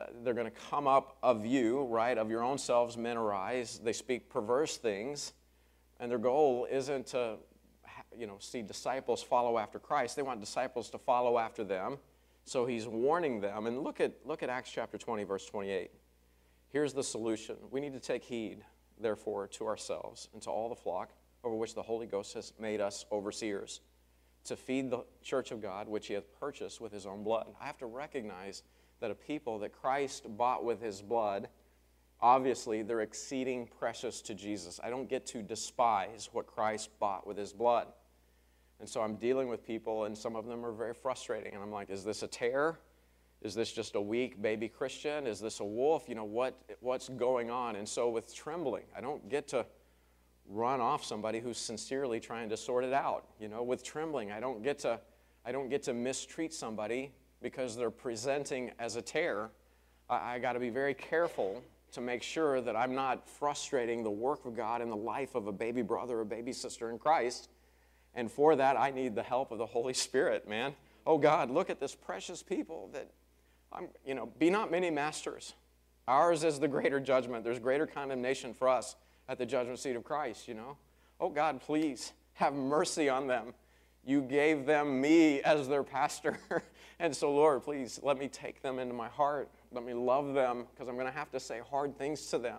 Uh, they're going to come up of you, right? Of your own selves, men arise. They speak perverse things, and their goal isn't to, you know, see disciples follow after Christ. They want disciples to follow after them. So he's warning them. And look at look at Acts chapter twenty, verse twenty-eight. Here's the solution. We need to take heed, therefore, to ourselves and to all the flock over which the Holy Ghost has made us overseers, to feed the church of God, which he hath purchased with his own blood. I have to recognize that a people that Christ bought with his blood, obviously they're exceeding precious to Jesus. I don't get to despise what Christ bought with his blood. And so I'm dealing with people, and some of them are very frustrating. And I'm like, is this a tear? Is this just a weak baby Christian? Is this a wolf? You know, what, what's going on? And so with trembling, I don't get to run off somebody who's sincerely trying to sort it out. You know, with trembling, I don't get to, I don't get to mistreat somebody because they're presenting as a tear. I, I got to be very careful to make sure that I'm not frustrating the work of God in the life of a baby brother or baby sister in Christ. And for that, I need the help of the Holy Spirit, man. Oh God, look at this precious people that, I'm, you know, be not many masters. Ours is the greater judgment. There's greater condemnation for us at the judgment seat of Christ, you know. Oh God, please have mercy on them. You gave them me as their pastor. And so Lord, please let me take them into my heart. Let me love them, because I'm going to have to say hard things to them.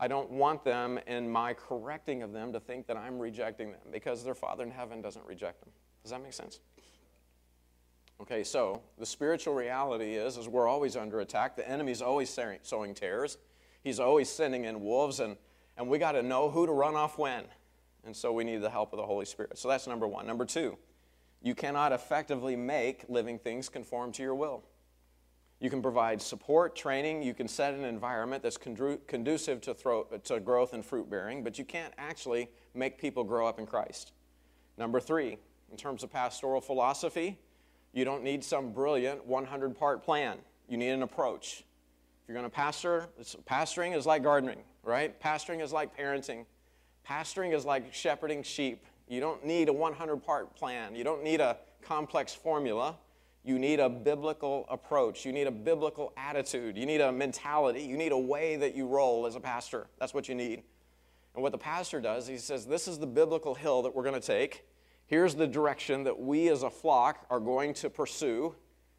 I don't want them in my correcting of them to think that I'm rejecting them, because their Father in heaven doesn't reject them. Does that make sense? Okay, so the spiritual reality is, is we're always under attack. The enemy's always sowing tares. He's always sending in wolves, and And we got to know who to run off when. And so we need the help of the Holy Spirit. So that's number one. Number two, you cannot effectively make living things conform to your will. You can provide support, training. You can set an environment that's conducive to, thro to growth and fruit bearing, but you can't actually make people grow up in Christ. Number three, in terms of pastoral philosophy, you don't need some brilliant one hundred part plan. You need an approach. If you're going to pastor, it's, pastoring is like gardening, right? Pastoring is like parenting. Pastoring is like shepherding sheep. You don't need a hundred-part plan. You don't need a complex formula. You need a biblical approach. You need a biblical attitude. You need a mentality. You need a way that you roll as a pastor. That's what you need. And what the pastor does, he says, this is the biblical hill that we're going to take. Here's the direction that we as a flock are going to pursue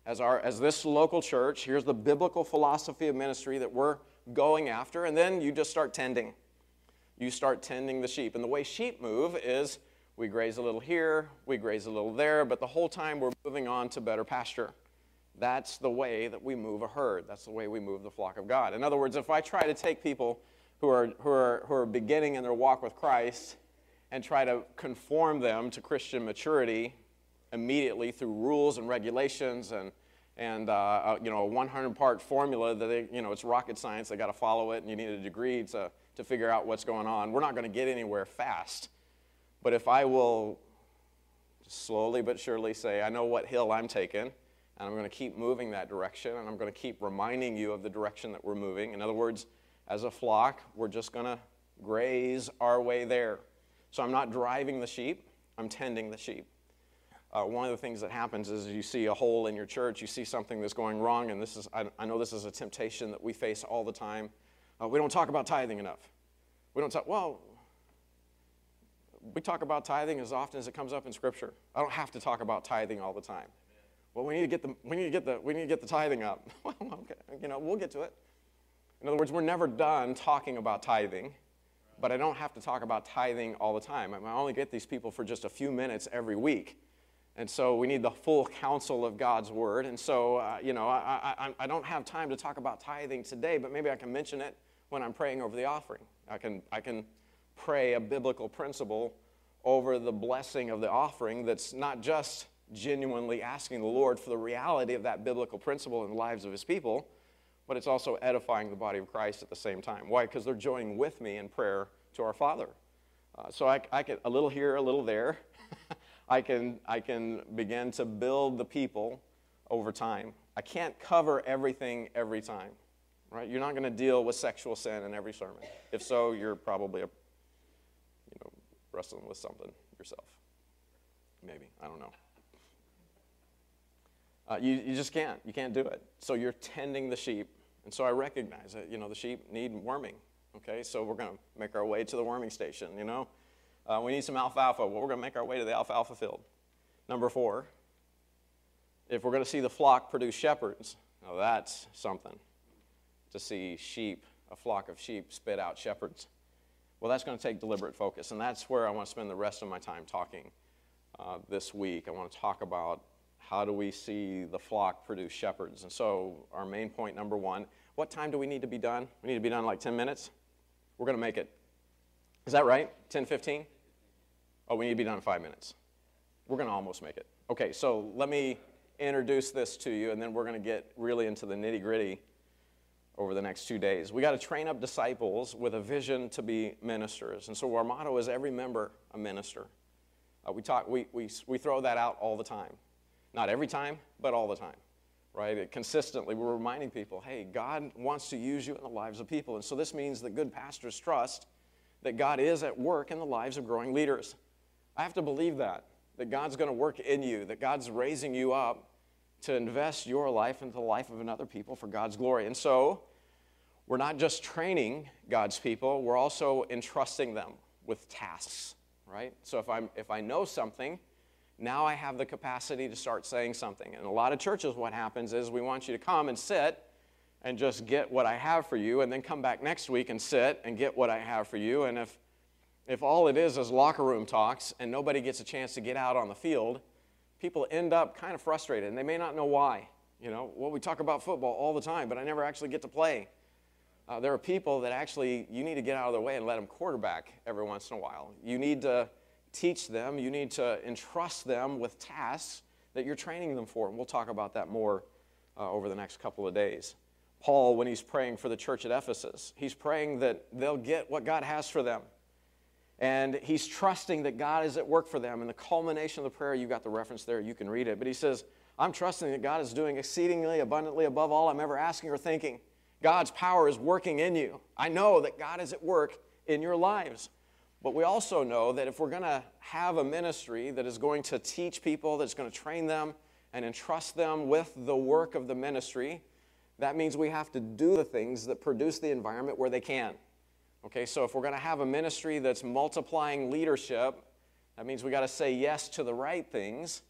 as, our, as this local church. Here's the biblical philosophy of ministry that we're going after. And then you just start tending. You start tending the sheep. And the way sheep move is we graze a little here, we graze a little there, but the whole time we're moving on to better pasture. That's the way that we move a herd. That's the way we move the flock of God. In other words, if I try to take people who are, who are, who are beginning in their walk with Christ and try to conform them to Christian maturity immediately through rules and regulations and, and uh, you know, a hundred-part formula that they, you know, it's rocket science, they got to follow it, and you need a degree to, to figure out what's going on. We're not going to get anywhere fast. But if I will just slowly but surely say, I know what hill I'm taking, and I'm going to keep moving that direction, and I'm going to keep reminding you of the direction that we're moving. In other words, as a flock, we're just going to graze our way there. So I'm not driving the sheep, I'm tending the sheep. Uh, one of the things that happens is you see a hole in your church, you see something that's going wrong, and this is, I, I know this is a temptation that we face all the time. Uh, we don't talk about tithing enough. We don't talk, well, we talk about tithing as often as it comes up in Scripture. I don't have to talk about tithing all the time. Well, we need to get the, we need to get the, we need to get the tithing up. Well, okay, you know, we'll get to it. In other words, we're never done talking about tithing, but I don't have to talk about tithing all the time. I only get these people for just a few minutes every week. And so we need the full counsel of God's Word. And so, uh, you know, I, I, I don't have time to talk about tithing today, but maybe I can mention it when I'm praying over the offering. I can, I can pray a biblical principle over the blessing of the offering that's not just genuinely asking the Lord for the reality of that biblical principle in the lives of His people, but it's also edifying the body of Christ at the same time. Why? Because they're joining with me in prayer to our Father. Uh, so I, I can, a little here, a little there. I can, I can begin to build the people over time. I can't cover everything every time, right? You're not going to deal with sexual sin in every sermon. If so, you're probably, a, you know, wrestling with something yourself. Maybe, I don't know. Uh, you, you just can't. You can't do it. So you're tending the sheep. And so I recognize that, you know, the sheep need worming, okay? So we're going to make our way to the worming station, you know? Uh, we need some alfalfa. Well, we're going to make our way to the alfalfa field. Number four, if we're going to see the flock produce shepherds, now that's something, to see sheep, a flock of sheep spit out shepherds. Well, that's going to take deliberate focus, and that's where I want to spend the rest of my time talking uh, this week. I want to talk about how do we see the flock produce shepherds. And so our main point, number one, what time do we need to be done? We need to be done in like ten minutes. We're going to make it. Is that right? ten fifteen? Oh, we need to be done in five minutes. We're going to almost make it. Okay, so let me introduce this to you, and then we're going to get really into the nitty-gritty over the next two days. We got to train up disciples with a vision to be ministers. And so our motto is every member a minister. Uh, we, talk, we, we, we throw that out all the time. Not every time, but all the time, right? It consistently, we're reminding people, hey, God wants to use you in the lives of people. And so this means that good pastors trust that God is at work in the lives of growing leaders. I have to believe that, that God's going to work in you, that God's raising you up to invest your life into the life of another people for God's glory. And so we're not just training God's people, we're also entrusting them with tasks, right? So if, I'm, if I know something, now I have the capacity to start saying something. And a lot of churches, what happens is we want you to come and sit and just get what I have for you, and then come back next week and sit and get what I have for you. And if, if all it is is locker room talks and nobody gets a chance to get out on the field, people end up kind of frustrated, and they may not know why. You know, well, we talk about football all the time, but I never actually get to play. Uh, there are people that actually you need to get out of their way and let them quarterback every once in a while. You need to teach them, you need to entrust them with tasks that you're training them for, and we'll talk about that more uh, over the next couple of days. Paul, when he's praying for the church at Ephesus, he's praying that they'll get what God has for them, and he's trusting that God is at work for them. And the culmination of the prayer, you got the reference there, you can read it, but he says, I'm trusting that God is doing exceedingly abundantly above all I'm ever asking or thinking. God's power is working in you. I know that God is at work in your lives. But we also know that if we're going to have a ministry that is going to teach people, that's going to train them and entrust them with the work of the ministry, that means we have to do the things that produce the environment where they can. Okay, so if we're going to have a ministry that's multiplying leadership, that means we got to say yes to the right things,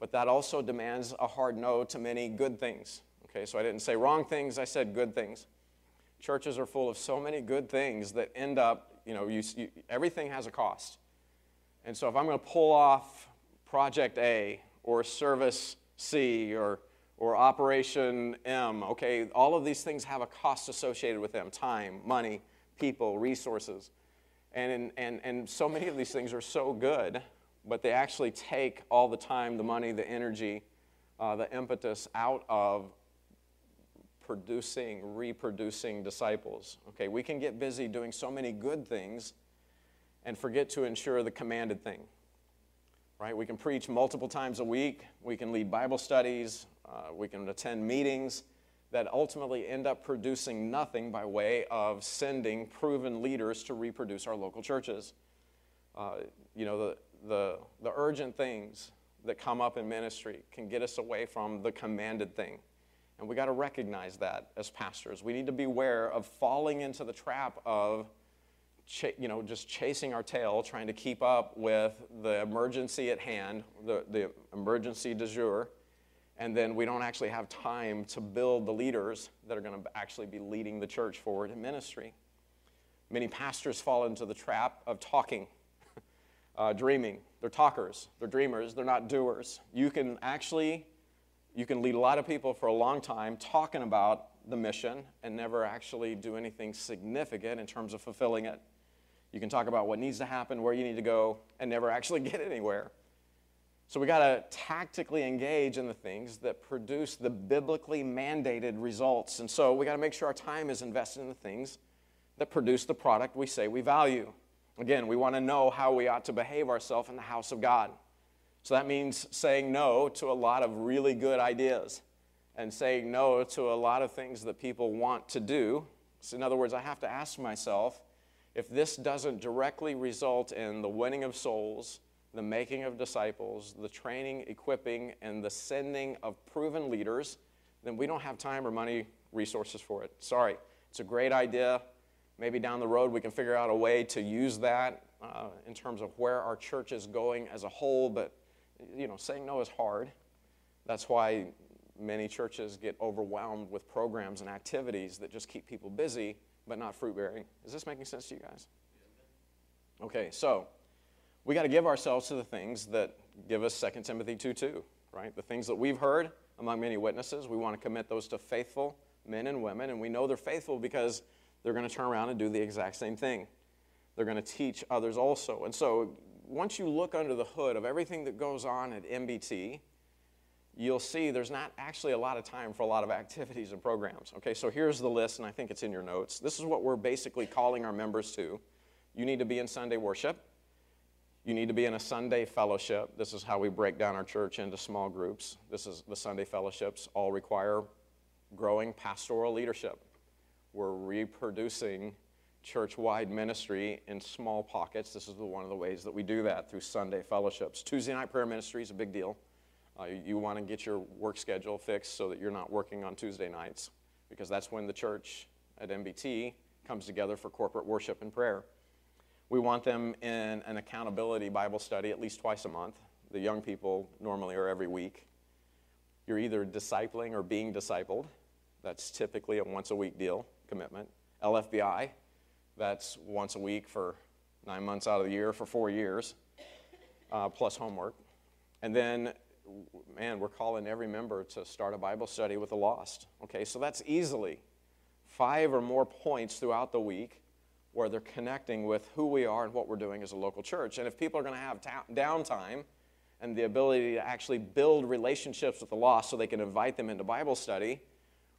but that also demands a hard no to many good things. Okay, so I didn't say wrong things, I said good things. Churches are full of so many good things that end up, you know, you, you, everything has a cost. And so if I'm going to pull off Project A or Service C or, or Operation M, okay, all of these things have a cost associated with them, time, money, people, resources. And, and, and so many of these things are so good, but they actually take all the time, the money, the energy, uh, the impetus out of producing, reproducing disciples. Okay, we can get busy doing so many good things and forget to ensure the commanded thing. Right? We can preach multiple times a week. We can lead Bible studies. Uh, we can attend meetings that ultimately end up producing nothing by way of sending proven leaders to reproduce our local churches. Uh, you know, the, the, the urgent things that come up in ministry can get us away from the commanded thing. And we got to recognize that as pastors. We need to beware of falling into the trap of, ch you know, just chasing our tail, trying to keep up with the emergency at hand, the, the emergency du jour, and then we don't actually have time to build the leaders that are going to actually be leading the church forward in ministry. Many pastors fall into the trap of talking, uh, dreaming. They're talkers. They're dreamers. They're not doers. You can actually... You can lead a lot of people for a long time talking about the mission and never actually do anything significant in terms of fulfilling it. You can talk about what needs to happen, where you need to go, and never actually get anywhere. So we got to tactically engage in the things that produce the biblically mandated results. And so we got to make sure our time is invested in the things that produce the product we say we value. Again, we want to know how we ought to behave ourselves in the house of God. So that means saying no to a lot of really good ideas and saying no to a lot of things that people want to do. So in other words, I have to ask myself, if this doesn't directly result in the winning of souls, the making of disciples, the training, equipping, and the sending of proven leaders, then we don't have time or money, resources for it. Sorry, it's a great idea. Maybe down the road we can figure out a way to use that uh, in terms of where our church is going as a whole, but you know, saying no is hard. That's why many churches get overwhelmed with programs and activities that just keep people busy but not fruit-bearing. Is this making sense to you guys? Okay, so we got to give ourselves to the things that give us Second Timothy two two, right? The things that we've heard among many witnesses, we want to commit those to faithful men and women, and we know they're faithful because they're going to turn around and do the exact same thing. They're going to teach others also. And so once you look under the hood of everything that goes on at M B T, you'll see there's not actually a lot of time for a lot of activities and programs. Okay, so here's the list, and I think it's in your notes. This is what we're basically calling our members to. You need to be in Sunday worship. You need to be in a Sunday fellowship. This is how we break down our church into small groups. This is the Sunday fellowships all require growing pastoral leadership. We're reproducing church-wide ministry in small pockets. This is one of the ways that we do that, through Sunday fellowships. Tuesday night prayer ministry is a big deal. Uh, you you want to get your work schedule fixed so that you're not working on Tuesday nights, because that's when the church at M B T comes together for corporate worship and prayer. We want them in an accountability Bible study at least twice a month. The young people normally are every week. You're either discipling or being discipled. That's typically a once-a-week deal commitment. L F B I. That's once a week for nine months out of the year for four years, uh, plus homework. And then, man, we're calling every member to start a Bible study with the lost. Okay, so that's easily five or more points throughout the week where they're connecting with who we are and what we're doing as a local church. And if people are going to have downtime and the ability to actually build relationships with the lost so they can invite them into Bible study,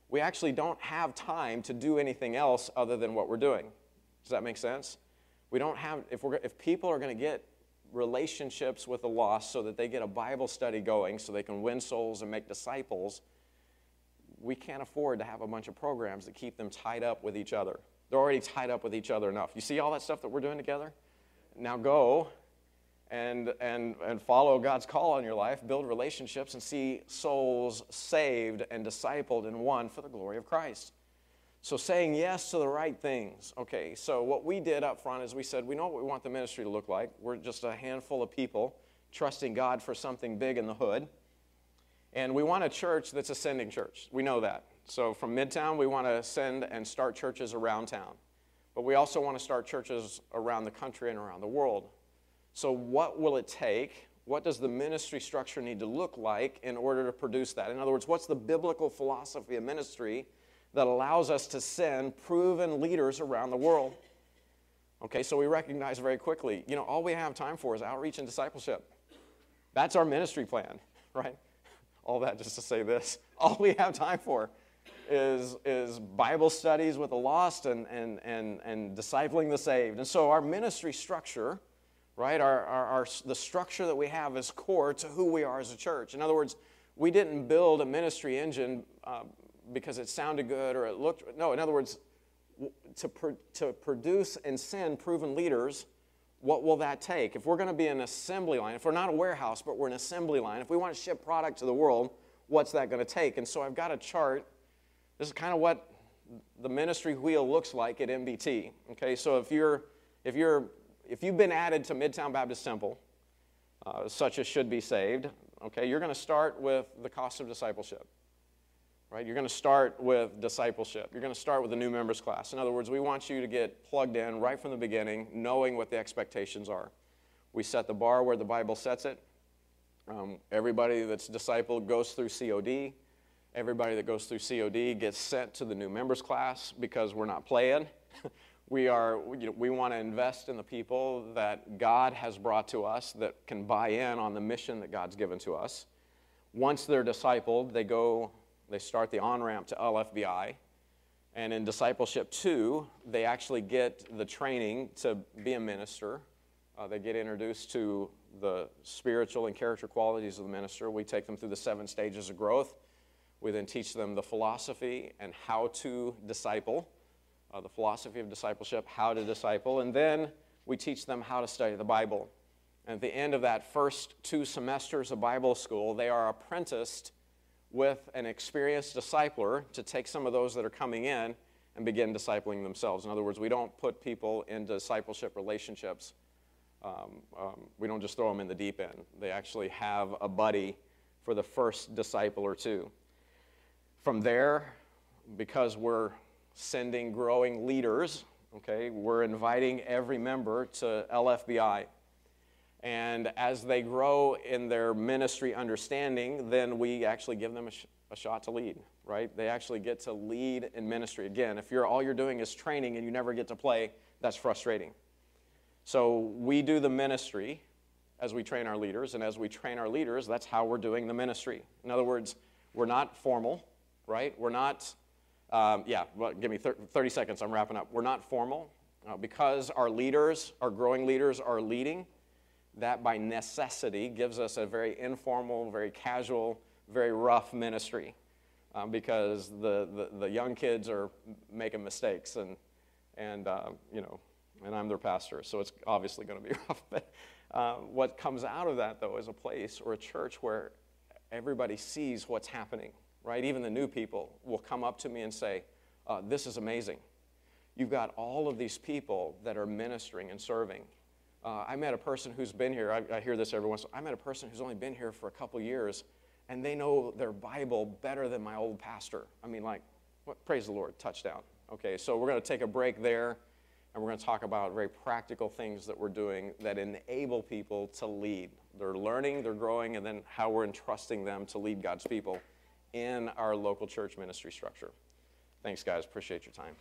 we actually don't have time to do anything else other than what we're doing. Does that make sense? We don't have, if, we're, if people are going to get relationships with the lost so that they get a Bible study going so they can win souls and make disciples, we can't afford to have a bunch of programs that keep them tied up with each other. They're already tied up with each other enough. You see all that stuff that we're doing together? Now go and, and, and follow God's call on your life, build relationships, and see souls saved and discipled and won for the glory of Christ. So saying yes to the right things. Okay, so what we did up front is we said, we know what we want the ministry to look like. We're just a handful of people trusting God for something big in the hood. And we want a church that's a sending church. We know that. So from Midtown, we want to send and start churches around town. But we also want to start churches around the country and around the world. So what will it take? What does the ministry structure need to look like in order to produce that? In other words, what's the biblical philosophy of ministry that allows us to send proven leaders around the world? Okay, so we recognize very quickly, you know, all we have time for is outreach and discipleship. That's our ministry plan, right? All that just to say this. All we have time for is, is Bible studies with the lost and, and, and, and discipling the saved. And so our ministry structure, right, our, our, our, the structure that we have is core to who we are as a church. In other words, we didn't build a ministry engine uh, because it sounded good or it looked, no, in other words, to, pr to produce and send proven leaders, what will that take? If we're going to be an assembly line, if we're not a warehouse, but we're an assembly line, if we want to ship product to the world, what's that going to take? And so I've got a chart. This is kind of what the ministry wheel looks like at M B T. Okay, so if you're, if you're, if you've been added to Midtown Baptist Temple, uh, such as should be saved, okay, you're going to start with the cost of discipleship. Right? You're going to start with discipleship. You're going to start with a new members class. In other words, we want you to get plugged in right from the beginning, knowing what the expectations are. We set the bar where the Bible sets it. Um, everybody that's discipled goes through C O D. Everybody that goes through C O D gets sent to the new members class because we're not playing. we are, you know, we want to invest in the people that God has brought to us that can buy in on the mission that God's given to us. Once they're discipled, they go... They start the on-ramp to L F B I, and in discipleship two, they actually get the training to be a minister. Uh, they get introduced to the spiritual and character qualities of the minister. We take them through the seven stages of growth. We then teach them the philosophy and how to disciple, uh, the philosophy of discipleship, how to disciple, and then we teach them how to study the Bible. And at the end of that first two semesters of Bible school, they are apprenticed with an experienced discipler to take some of those that are coming in and begin discipling themselves. In other words, we don't put people in discipleship relationships. Um, um, we don't just throw them in the deep end. They actually have a buddy for the first disciple or two. From there, because we're sending growing leaders, okay, we're inviting every member to L F B I. And as they grow in their ministry understanding, then we actually give them a, sh a shot to lead, right? They actually get to lead in ministry. Again, if you're, all you're doing is training and you never get to play, that's frustrating. So we do the ministry as we train our leaders, and as we train our leaders, that's how we're doing the ministry. In other words, we're not formal, right? We're not, um, yeah, well, give me thirty seconds, I'm wrapping up. We're not formal uh, because our leaders, our growing leaders are leading. That by necessity gives us a very informal, very casual, very rough ministry um, because the, the, the young kids are making mistakes and, and uh, you know, and I'm their pastor, so it's obviously going to be rough. But uh, what comes out of that, though, is a place or a church where everybody sees what's happening, right? Even the new people will come up to me and say, uh, this is amazing. You've got all of these people that are ministering and serving. Uh, I met a person who's been here, I, I hear this every once in a while, I met a person who's only been here for a couple years, and they know their Bible better than my old pastor. I mean, like, what, praise the Lord, touchdown. Okay, so we're going to take a break there, and we're going to talk about very practical things that we're doing that enable people to lead. They're learning, they're growing, and then how we're entrusting them to lead God's people in our local church ministry structure. Thanks, guys. Appreciate your time.